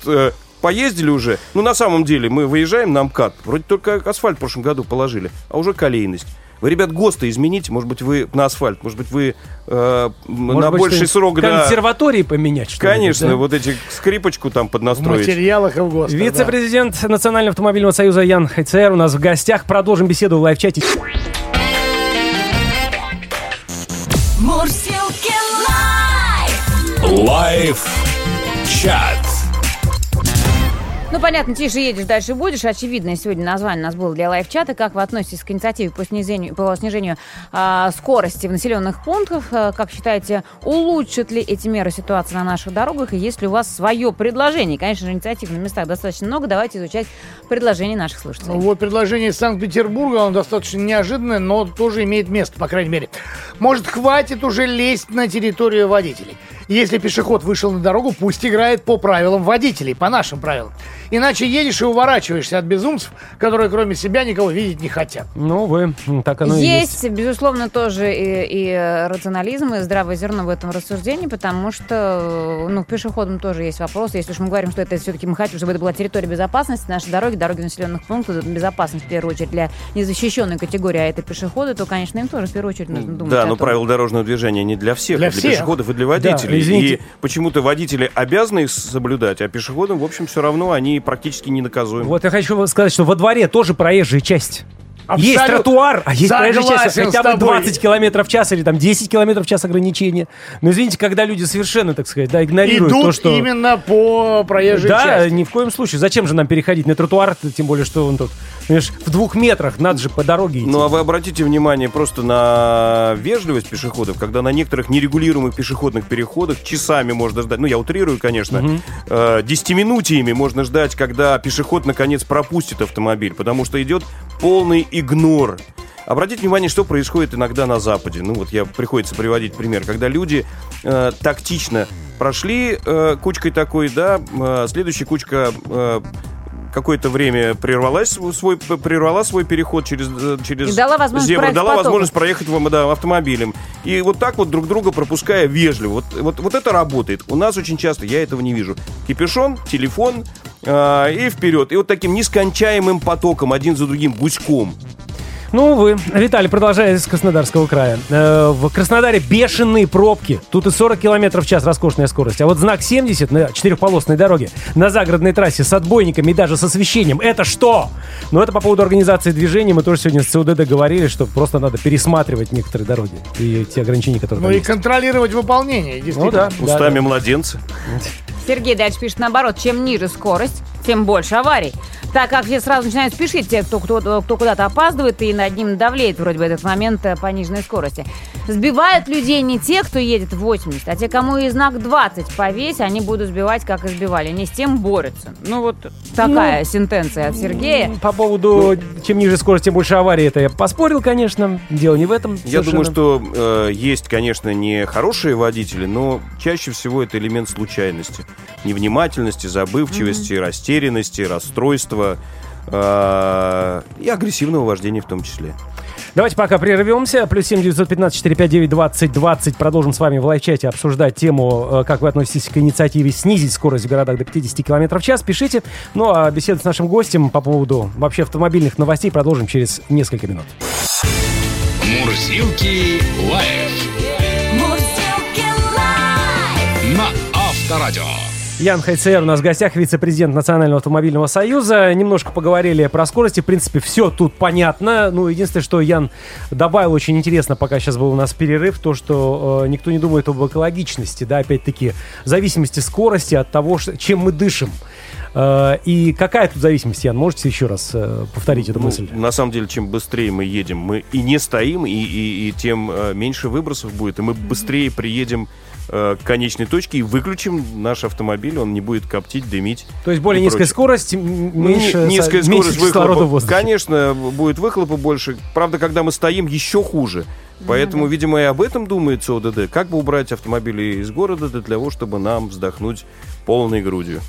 Поездили уже, ну на самом деле мы выезжаем на МКАД, вроде только асфальт в прошлом году положили, а уже колейность. Вы, ребят, ГОСТы измените, может быть, вы на асфальт, может быть, вы э, может на быть, больший срок... Консерватории да... поменять, что ли? Конечно, да? Вот эти скрипочку там поднастроить. В материалах и в ГОСТах, вице-президент да. Национального автомобильного союза Ян Хайцеэр у нас в гостях. Продолжим беседу в лайв-чате. Мурсилки лайф! Лайв-чат. Ну, понятно, тише едешь, дальше будешь. Очевидное сегодня название у нас было для лайв-чата. Как вы относитесь к инициативе по снижению, по снижению э, скорости в населенных пунктах? Как считаете, улучшат ли эти меры ситуацию на наших дорогах? И есть ли у вас свое предложение? Конечно же, инициатив на местах достаточно много. Давайте изучать предложения наших слушателей. Ну, вот предложение из Санкт-Петербурга, оно достаточно неожиданное, но тоже имеет место, по крайней мере. Может, хватит уже лезть на территорию водителей? Если пешеход вышел на дорогу, пусть играет по правилам водителей, по нашим правилам. Иначе едешь и уворачиваешься от безумцев, которые кроме себя никого видеть не хотят. Ну, вы, так оно и есть. Есть, безусловно, тоже и, и рационализм, и здравое зерно в этом рассуждении, потому что, ну, к пешеходам тоже есть вопросы. Если уж мы говорим, что это все-таки мы хотим, чтобы это была территория безопасности, наши дороги, дороги населенных пунктов, безопасность в первую очередь для незащищенной категории, а это пешеходы, то, конечно, им тоже в первую очередь нужно думать. Да, но правила дорожного движения не для всех, для, для всех. Пешеходов и для водителей. Да, и почему-то водители обязаны их соблюдать, а пешеходам, в общем, все равно они практически не наказуем. Вот я хочу сказать, что во дворе тоже проезжая часть. Абсолютно. Есть тротуар, а есть проезжая часть. Хотя бы двадцать километров в час или там десять километров в час ограничения. Но извините, когда люди совершенно, так сказать, да, игнорируют идут то, что... Идут именно по проезжей да, части. Да, ни в коем случае. Зачем же нам переходить на тротуар, тем более, что он тут, понимаешь, в двух метрах, надо же по дороге идти. Ну, а вы обратите внимание просто на вежливость пешеходов, когда на некоторых нерегулируемых пешеходных переходах часами можно ждать, ну, я утрирую, конечно, mm-hmm. десятиминутиями можно ждать, когда пешеход, наконец, пропустит автомобиль, потому что идет полный игнор. Обратите внимание, что происходит иногда на Западе. Ну, вот я приходится приводить пример, когда люди э, тактично прошли э, кучкой такой, да, э, следующая кучка... Э, какое-то время прервалась свой, прервала свой переход через, через зебру, дала возможность проехать да, автомобилем. И вот так вот друг друга пропуская вежливо. Вот, вот, вот это работает. У нас очень часто я этого не вижу. Кипишон, телефон э, и вперед. И вот таким нескончаемым потоком, один за другим, гуськом. Ну, увы. Виталий, продолжая из Краснодарского края. Э, в Краснодаре бешеные пробки. Тут и сорок километров в час роскошная скорость. А вот знак семьдесят на четырехполосной дороге, на загородной трассе с отбойниками и даже с освещением. Это что? Ну, это по поводу организации движения. Мы тоже сегодня с ЦОДД говорили, что просто надо пересматривать некоторые дороги и те ограничения, которые ну, там и есть. Контролировать выполнение. Ну, да. Устами да, младенца. Сергей дальше пишет наоборот. Чем ниже скорость, тем больше аварий. Так как все сразу начинают спешить, те, кто, кто, кто куда-то опаздывает, и над ним давлеет вроде бы этот момент пониженной скорости. Сбивают людей не те, кто едет восемьдесят, а те, кому и знак двадцать повесь, они будут сбивать, как и сбивали. Не с тем борются. Ну, вот такая ну, сентенция от Сергея. По поводу ну, чем ниже скорость, тем больше аварий, это я поспорил, конечно. Дело не в этом. Я совершенно. Думаю, что э, есть, конечно, не хорошие водители, но чаще всего это элемент случайности. Невнимательности, забывчивости, mm-hmm. растерянности, расстройства. И агрессивного вождения в том числе. Давайте пока прервемся. Плюс семь девятьсот пятнадцать четыреста пятьдесят девять двадцать двадцать. Продолжим с вами в лайфчате обсуждать тему, как вы относитесь к инициативе снизить скорость в городах до пятьдесят километров в час. Пишите. Ну а беседу с нашим гостем по поводу вообще автомобильных новостей продолжим через несколько минут. Мурсилки лайф. Мурсилки лайф. На Авторадио. Ян Хайцеэр у нас в гостях, вице-президент Национального автомобильного союза. Немножко поговорили про скорости. В принципе, все тут понятно. Ну, единственное, что Ян добавил очень интересно, пока сейчас был у нас перерыв, то, что э, никто не думает об экологичности, да, опять-таки, зависимости скорости от того, чем мы дышим. И какая тут зависимость, Ян? Можете еще раз повторить эту ну, мысль? На самом деле, чем быстрее мы едем, мы и не стоим, и, и, и тем меньше выбросов будет, и мы быстрее приедем к конечной точке и выключим наш автомобиль, он не будет коптить, дымить. То есть более низкая прочее. скорость, меньше, низкая со... скорость меньше кислорода в воздухе. Конечно, будет выхлопа больше. Правда, когда мы стоим, еще хуже. Поэтому, mm-hmm. видимо, и об этом думает ЦОДД. Как бы убрать автомобили из города для того, чтобы нам вздохнуть полной грудью.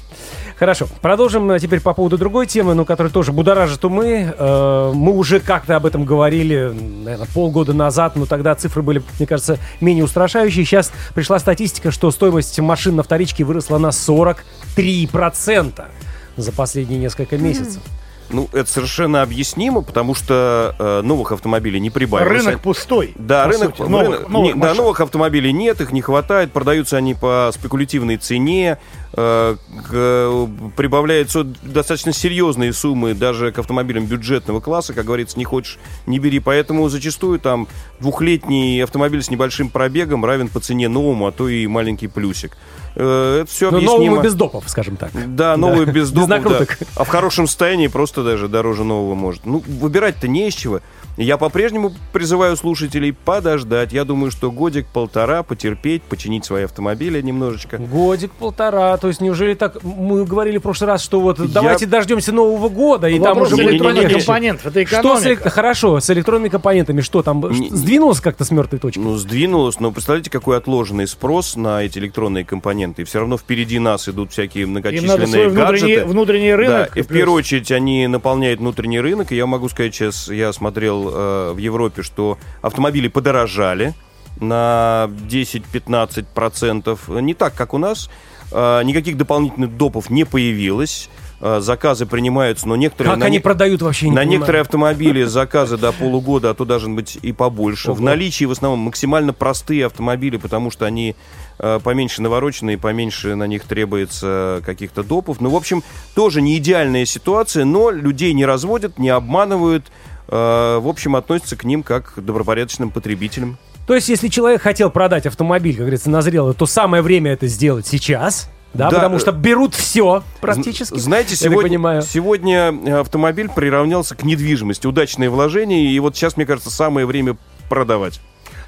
Хорошо. Продолжим теперь по поводу другой темы, но которая тоже будоражит умы. Мы уже как-то об этом говорили, наверное, полгода назад, но тогда цифры были, мне кажется, менее устрашающие. Сейчас пришла статистика, что стоимость машин на вторичке выросла на сорок три процента за последние несколько месяцев. Mm-hmm. Ну, это совершенно объяснимо, потому что э, новых автомобилей не прибавилось. Рынок пустой. Да, рынок, сути, новых, рынок новых, не, да, новых автомобилей нет, их не хватает, продаются они по спекулятивной цене, э, к, прибавляются достаточно серьезные суммы даже к автомобилям бюджетного класса, как говорится, не хочешь, не бери. Поэтому зачастую там двухлетний автомобиль с небольшим пробегом равен по цене новому, а то и маленький плюсик. Это все объяснимо. Но новые без допов, скажем так. Да, новые да. без допов. Без накруток. Да. А в хорошем состоянии просто даже дороже нового может. Ну, выбирать-то не из чего. Я по-прежнему призываю слушателей подождать. Я думаю, что годик-полтора потерпеть, починить свои автомобили немножечко. Годик-полтора. То есть, неужели так... Мы говорили в прошлый раз, что вот Я... давайте дождемся Нового года, и вопрос там уже электронных компонентов. Это экономика. Что с... Хорошо, с электронными компонентами. Что там? Не... Сдвинулось как-то с мертвой точки? Ну, сдвинулось, но представляете, какой отложенный спрос на эти электронные компоненты. И все равно впереди нас идут всякие многочисленные гаджеты. Внутренний рынок. Да, и в первую очередь они наполняют внутренний рынок. И я могу сказать, сейчас я смотрел э, в Европе, что автомобили подорожали на десять-пятнадцать процентов. Не так, как у нас. Э, никаких дополнительных допов не появилось. Заказы принимаются, но некоторые... Как на они не... продают вообще? Не на понимаю. Некоторые автомобили заказы до полугода, а то должен быть и побольше. Ого. В наличии в основном максимально простые автомобили, потому что они э, поменьше навороченные, поменьше на них требуется каких-то допов. Ну, в общем, тоже не идеальная ситуация, но людей не разводят, не обманывают. Э, в общем, относятся к ним как к добропорядочным потребителям. То есть, если человек хотел продать автомобиль, как говорится, назрело, то самое время это сделать сейчас... Да, да, потому что берут все практически. Знаете, сегодня, сегодня автомобиль приравнялся к недвижимости. Удачные вложения, и вот сейчас, мне кажется, самое время продавать.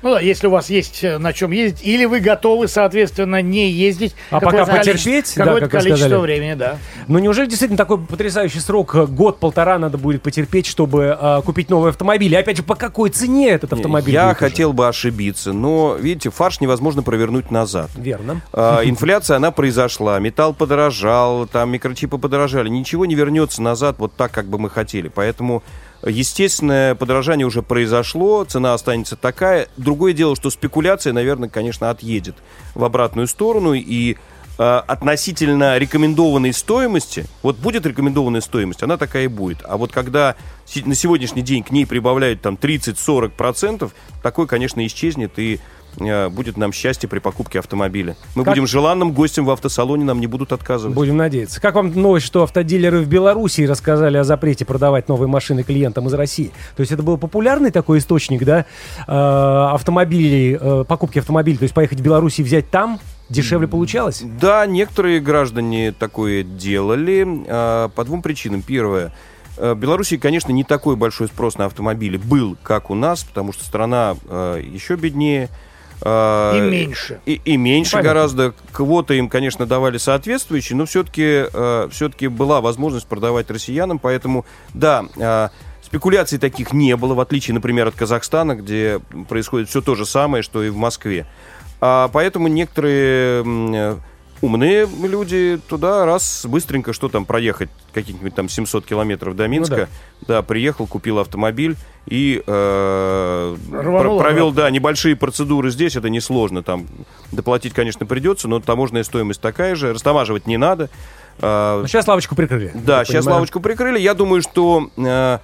Ну да, если у вас есть на чем ездить, или вы готовы, соответственно, не ездить. А пока потерпеть, да, какое-то количество времени, да. Ну неужели действительно такой потрясающий срок, год-полтора надо будет потерпеть, чтобы э, купить новый автомобиль? И опять же, по какой цене этот автомобиль? Я хотел уже? бы ошибиться, но, видите, фарш невозможно провернуть назад. Верно. Э, инфляция, она произошла, металл подорожал, там микрочипы подорожали. Ничего не вернется назад вот так, как бы мы хотели, поэтому... Естественно, подорожание уже произошло, цена останется такая. Другое дело, что спекуляция, наверное, конечно, отъедет в обратную сторону. И э, относительно рекомендованной стоимости, вот будет рекомендованная стоимость, она такая и будет. А вот когда на сегодняшний день к ней прибавляют там, тридцать-сорок процентов, такое, конечно, исчезнет и... будет нам счастье при покупке автомобиля. Мы как... будем желанным гостем в автосалоне, нам не будут отказывать. Будем надеяться. Как вам новость, что автодилеры в Беларуси рассказали о запрете продавать новые машины клиентам из России? То есть это был популярный такой источник, да, автомобилей, покупки автомобилей, то есть поехать в Беларусь и взять там? Дешевле получалось? Да, некоторые граждане такое делали по двум причинам. Первое. В Беларуси, конечно, не такой большой спрос на автомобили был, как у нас, потому что страна еще беднее. И меньше. И, и меньше Понятно. гораздо. Квоты им, конечно, давали соответствующие, но все-таки, э, все-таки была возможность продавать россиянам. Поэтому, да, э, спекуляций таких не было, в отличие, например, от Казахстана, где происходит все то же самое, что и в Москве. А поэтому некоторые... Э, умные люди туда раз быстренько, что там проехать, каких-нибудь там семьсот километров до Минска, ну, да. да, приехал, купил автомобиль и э, Рванул, пр- провел, да, небольшие процедуры здесь, это несложно, там доплатить, конечно, придется, но таможенная стоимость такая же, растамаживать не надо. Э, сейчас лавочку прикрыли. Да, сейчас понимаю. лавочку прикрыли, я думаю, что... Э,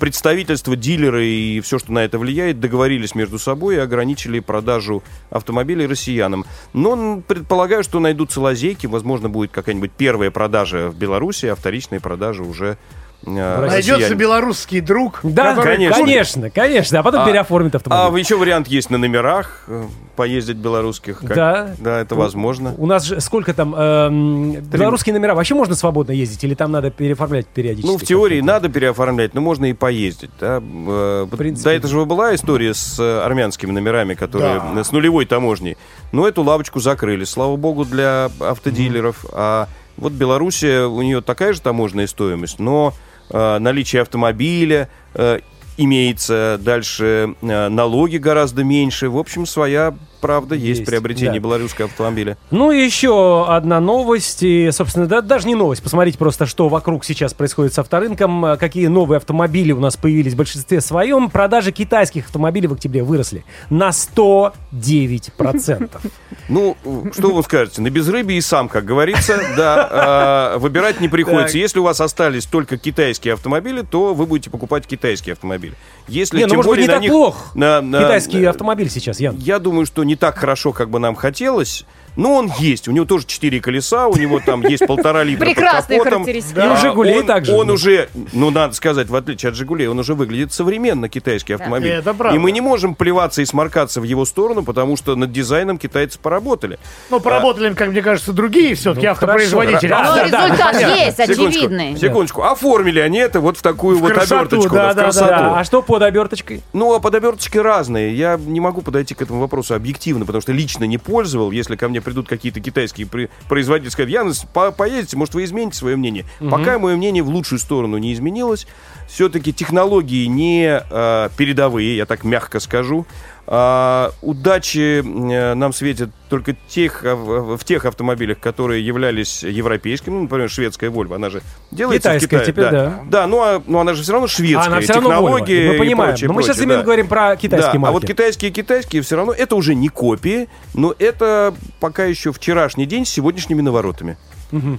Представительства, дилеры и все, что на это влияет, договорились между собой и ограничили продажу автомобилей россиянам. Но предполагаю, что найдутся лазейки. Возможно, будет какая-нибудь первая продажа в Беларуси, а вторичная продажа уже россияне. Найдется белорусский друг. Да, который... конечно, конечно. А потом а, переоформит автомобиль. А еще вариант есть на номерах поездить белорусских. Как... Да. Да, это у, возможно. У нас же сколько там э, белорусские номера? Вообще можно свободно ездить? Или там надо переоформлять периодически? Ну, в теории как-то надо переоформлять, но можно и поездить. Да, да, это же была история с армянскими номерами, которые да. с нулевой таможней. Но эту лавочку закрыли. Слава богу, для автодилеров. Mm. А вот Белоруссия, у нее такая же таможенная стоимость, но э, наличие автомобиля э, имеется, дальше э, налоги гораздо меньше. В общем, своя правда есть, есть приобретение да. белорусского автомобиля. Ну и еще одна новость, и, собственно, да, даже не новость. Посмотрите просто, что вокруг сейчас происходит с авторынком, какие новые автомобили у нас появились в большинстве своем. Продажи китайских автомобилей в октябре выросли на сто девять процентов. Ну, что вы скажете, на безрыбье и сам, как говорится, да, выбирать не приходится. Если у вас остались только китайские автомобили, то вы будете покупать китайские автомобили. Не, ну может быть не так плохо китайский автомобиль сейчас, Ян. Я думаю, что не так хорошо, как бы нам хотелось, но он есть. У него тоже четыре колеса, у него там есть полтора литра под капотом. Да. И у «Жигулей» также. Он уже, ну, надо сказать, в отличие от «Жигулей», он уже выглядит современно, китайский автомобиль. Это правда. И мы не можем плеваться и сморкаться в его сторону, потому что над дизайном китайцы поработали. Ну, поработали, а, как мне кажется, другие все-таки ну, автопроизводители. Хорошо, а, но да, результат да, есть, очевидный. Секундочку, секундочку. Оформили они это вот в такую в вот красоту, оберточку. Да, да, красоту. Да, да. А что под оберточкой? Ну, а под оберточки разные. Я не могу подойти к этому вопросу объективно, потому что лично не пользовал. Если ко мне придут какие-то китайские производители, скажут: Ян, по- поедете, может, вы измените свое мнение. Mm-hmm. Пока мое мнение в лучшую сторону не изменилось. Все-таки технологии не э, передовые, я так мягко скажу. Э, удачи э, нам светит только тех, в, в тех автомобилях, которые являлись европейскими. Ну, например, шведская Volvo, она же делается китайская в Китае. Теперь, да. Да. Да, ну, а, ну она же все равно шведская. А она все равно технологии Volvo. Мы понимаем. Прочее, но мы прочее, сейчас именно да. говорим про китайские да. марки. А вот китайские-китайские все равно, это уже не копии, но это пока еще вчерашний день с сегодняшними наворотами. Угу.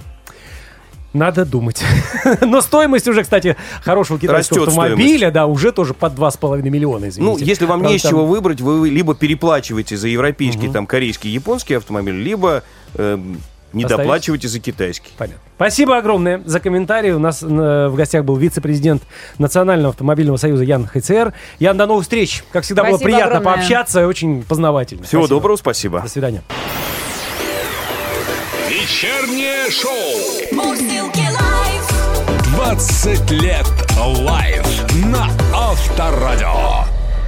Надо думать. Но стоимость уже, кстати, хорошего китайского растет автомобиля, стоимость. Да, уже тоже под два с половиной миллиона, извините. Ну, если вам не с чего там... выбрать, вы либо переплачиваете за европейские, угу. там, корейские, японские автомобили, либо э, недоплачиваете за китайские. Понятно. Спасибо огромное за комментарии. У нас э, в гостях был вице-президент Национального автомобильного союза Ян Хайцеэр. Ян, до новых встреч. Как всегда, спасибо, было приятно огромное. Пообщаться и очень познавательно. Всего спасибо. Доброго, спасибо. До свидания. Вечернее шоу «Мурсилки лайф». двадцать лет лайф на Авторадио.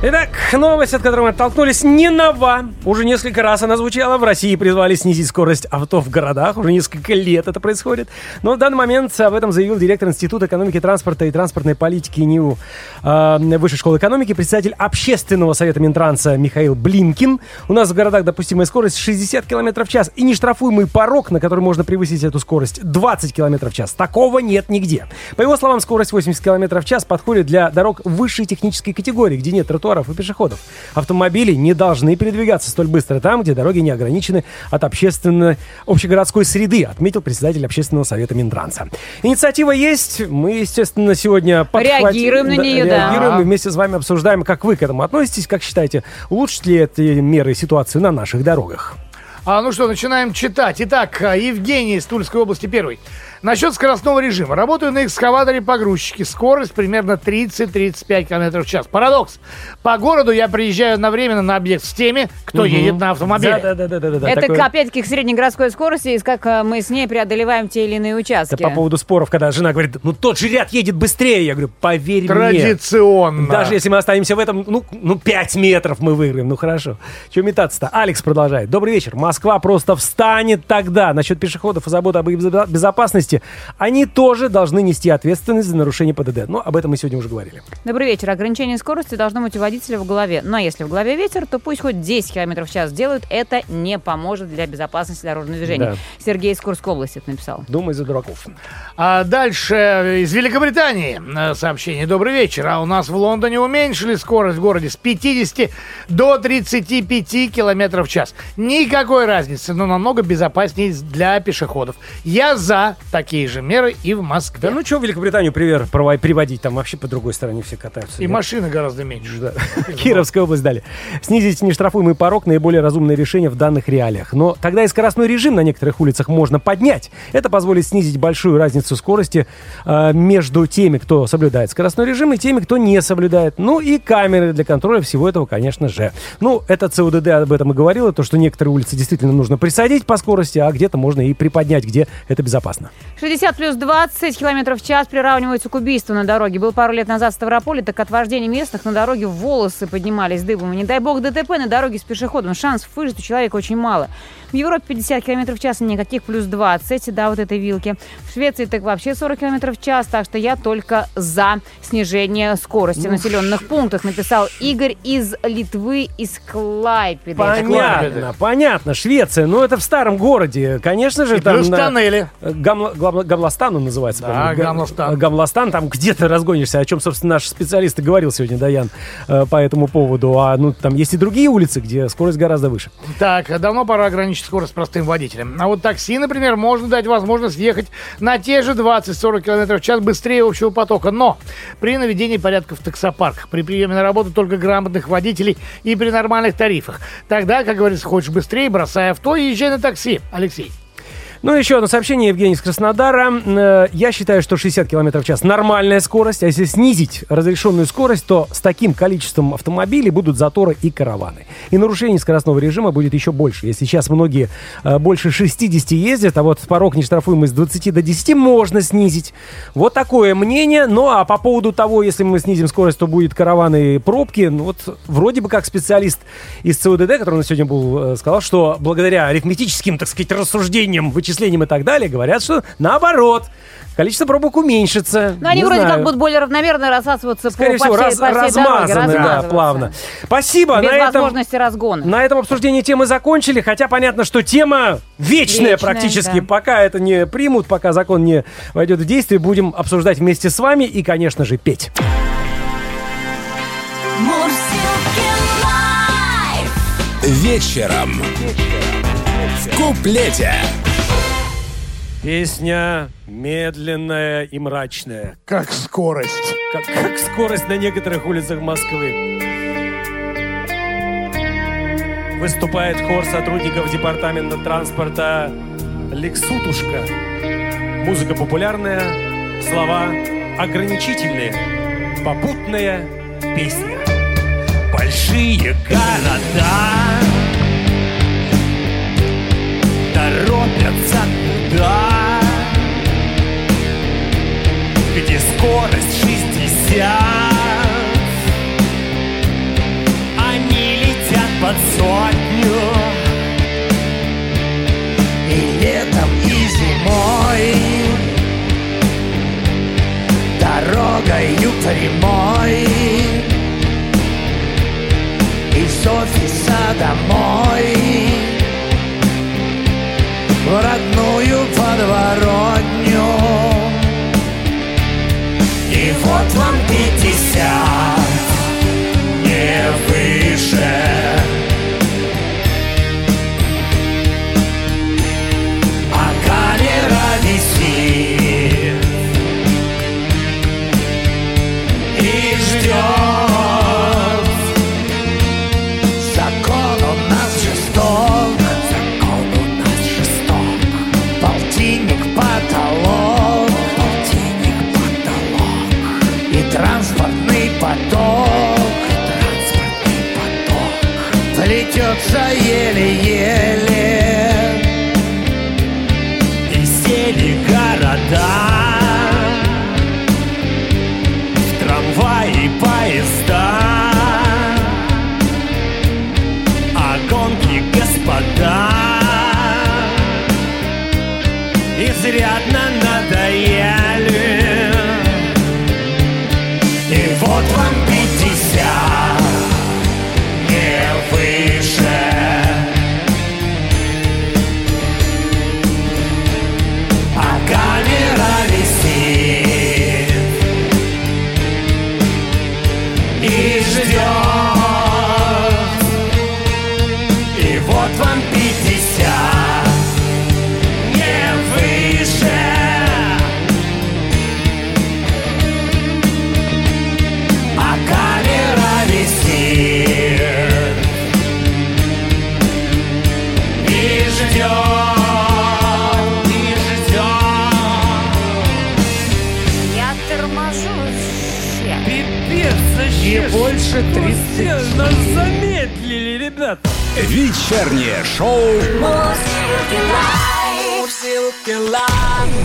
Итак, новость, от которой мы оттолкнулись, не нова. Уже несколько раз она звучала. В России призвали снизить скорость авто в городах. Уже несколько лет это происходит. Но в данный момент об этом заявил директор Института экономики, транспорта и транспортной политики эн и у э, Высшей школы экономики, председатель общественного совета Минтранса Михаил Блинкин. У нас в городах допустимая скорость шестьдесят километров в час. И нештрафуемый порог, на который можно превысить эту скорость, двадцать километров в час. Такого нет нигде. По его словам, скорость восемьдесят километров в час подходит для дорог высшей технической категории, где нет тротуаров и пешеходов. Автомобили не должны передвигаться столь быстро там, где дороги не ограничены от общественной, общегородской среды, отметил председатель общественного совета Минтранса. Инициатива есть. Мы, естественно, сегодня подхватим, реагируем на нее, да. Реагируем и вместе с вами обсуждаем, как вы к этому относитесь, как считаете, улучшат ли эти меры ситуацию на наших дорогах. А, ну что, начинаем читать. Итак, Евгений из Тульской области первый. Насчет скоростного режима. Работаю на экскаваторе погрузчики. Скорость примерно тридцать-тридцать пять километров в час. Парадокс. По городу я приезжаю одновременно на объект с теми, кто угу. едет на автомобиле. Да, да, да, да, да, это такое... опять-таки к среднегородской скорости, и как мы с ней преодолеваем те или иные участки. Это по поводу споров, когда жена говорит: ну тот же ряд едет быстрее. Я говорю: поверь Традиционно. мне. Традиционно. Даже если мы останемся в этом, ну, ну пять метров мы выиграем. Ну хорошо. Чего метаться-то? Алекс продолжает. Добрый вечер. Москва просто встанет тогда. Насчет пешеходов и заботы об их безопасности области, они тоже должны нести ответственность за нарушение ПДД. Но об этом мы сегодня уже говорили. Добрый вечер. Ограничение скорости должно быть у водителя в голове. Но если в голове ветер, то пусть хоть десять километров в час делают. Это не поможет для безопасности дорожного движения. Да. Сергей из Курской области это написал. Думай за дураков. А дальше из Великобритании сообщение. Добрый вечер. А у нас в Лондоне уменьшили скорость в городе с пятидесяти до тридцати пяти километров в час. Никакой разницы, но намного безопаснее для пешеходов. Я за такие же меры и в Москве. Да ну что Великобританию пример приводить? Там вообще по другой стороне все катаются. И да? Машины гораздо меньше. Да. Кировская область дали. Снизить нештрафуемый порог — наиболее разумное решение в данных реалиях. Но тогда и скоростной режим на некоторых улицах можно поднять. Это позволит снизить большую разницу скорости э, между теми, кто соблюдает скоростной режим, и теми, кто не соблюдает. Ну и камеры для контроля всего этого, конечно же. Ну, это ЦОДД об этом и говорило, то, что некоторые улицы действительно нужно присадить по скорости, а где-то можно и приподнять, где это безопасно. шестьдесят плюс двадцать километров в час приравниваются к убийству на дороге. Был пару лет назад в Ставрополе, так от вождения местных на дороге волосы поднимались дыбом. И не дай бог ДТП на дороге с пешеходом. Шансов выжить у человека очень мало. В Европе пятьдесят километров в час, никаких плюс двадцать, да, вот этой вилки. В Швеции так вообще сорок километров в час, так что я только за снижение скорости в населенных пунктах, написал Игорь из Литвы, из Клайпеды. Понятно, понятно, Швеция, но это в старом городе, конечно же, и там... Плюс на... тоннели. Гамла... Гамла... Гамластан он называется. Да, Гамластан. Гамластан, там где-то разгонишься, о чем, собственно, наш специалист и говорил сегодня, да, Ян, по этому поводу. А ну там есть и другие улицы, где скорость гораздо выше. Так, давно пора ограничить скорость простым водителям. А вот такси, например, можно дать возможность ехать на те же двадцать-сорок километров в час быстрее общего потока. Но при наведении порядка в таксопарках, при приеме на работу только грамотных водителей и при нормальных тарифах. Тогда, как говорится, хочешь быстрее, бросай авто и езжай на такси. Алексей. Ну, еще одно сообщение. Евгений из Краснодара. Я считаю, что шестьдесят километров в час нормальная скорость. А если снизить разрешенную скорость, то с таким количеством автомобилей будут заторы и караваны. И нарушений скоростного режима будет еще больше. Если сейчас многие больше шестидесяти ездят, а вот порог нештрафуемый с двадцати до десяти можно снизить. Вот такое мнение. Ну, а по поводу того, если мы снизим скорость, то будет караваны и пробки. Ну, вот вроде бы как специалист из ЦОДД, который у нас сегодня был, сказал, что благодаря арифметическим, так сказать, рассуждениям, вычислению, и так далее, говорят, что наоборот, количество пробок уменьшится. Но они не вроде знаю. Как будут более равномерно рассасываться Скорее по, всего, по всей, раз, по всей дороге. Размазаны, да, плавно. Спасибо. Без на возможности этом, разгона. На этом обсуждение темы закончили, хотя понятно, что тема вечная, вечная практически. Да. Пока это не примут, пока закон не войдет в действие, будем обсуждать вместе с вами и, конечно же, петь. Вечером. В куплете. Песня медленная и мрачная. Как скорость. Как, как скорость на некоторых улицах Москвы. Выступает хор сотрудников департамента транспорта «Лексутушка». Музыка популярная, слова ограничительные. Попутная песня. Большие города торопятся туда, где скорость шестьдесят. Они летят под сотню и летом, и зимой, дорогою прямой из офиса домой в родную подворотню. И вот вам пятьдесят, не выше. А камера висит и Не больше тридцати. Нас замедлили, ребята. Вечернее шоу «Мурсилки лайф».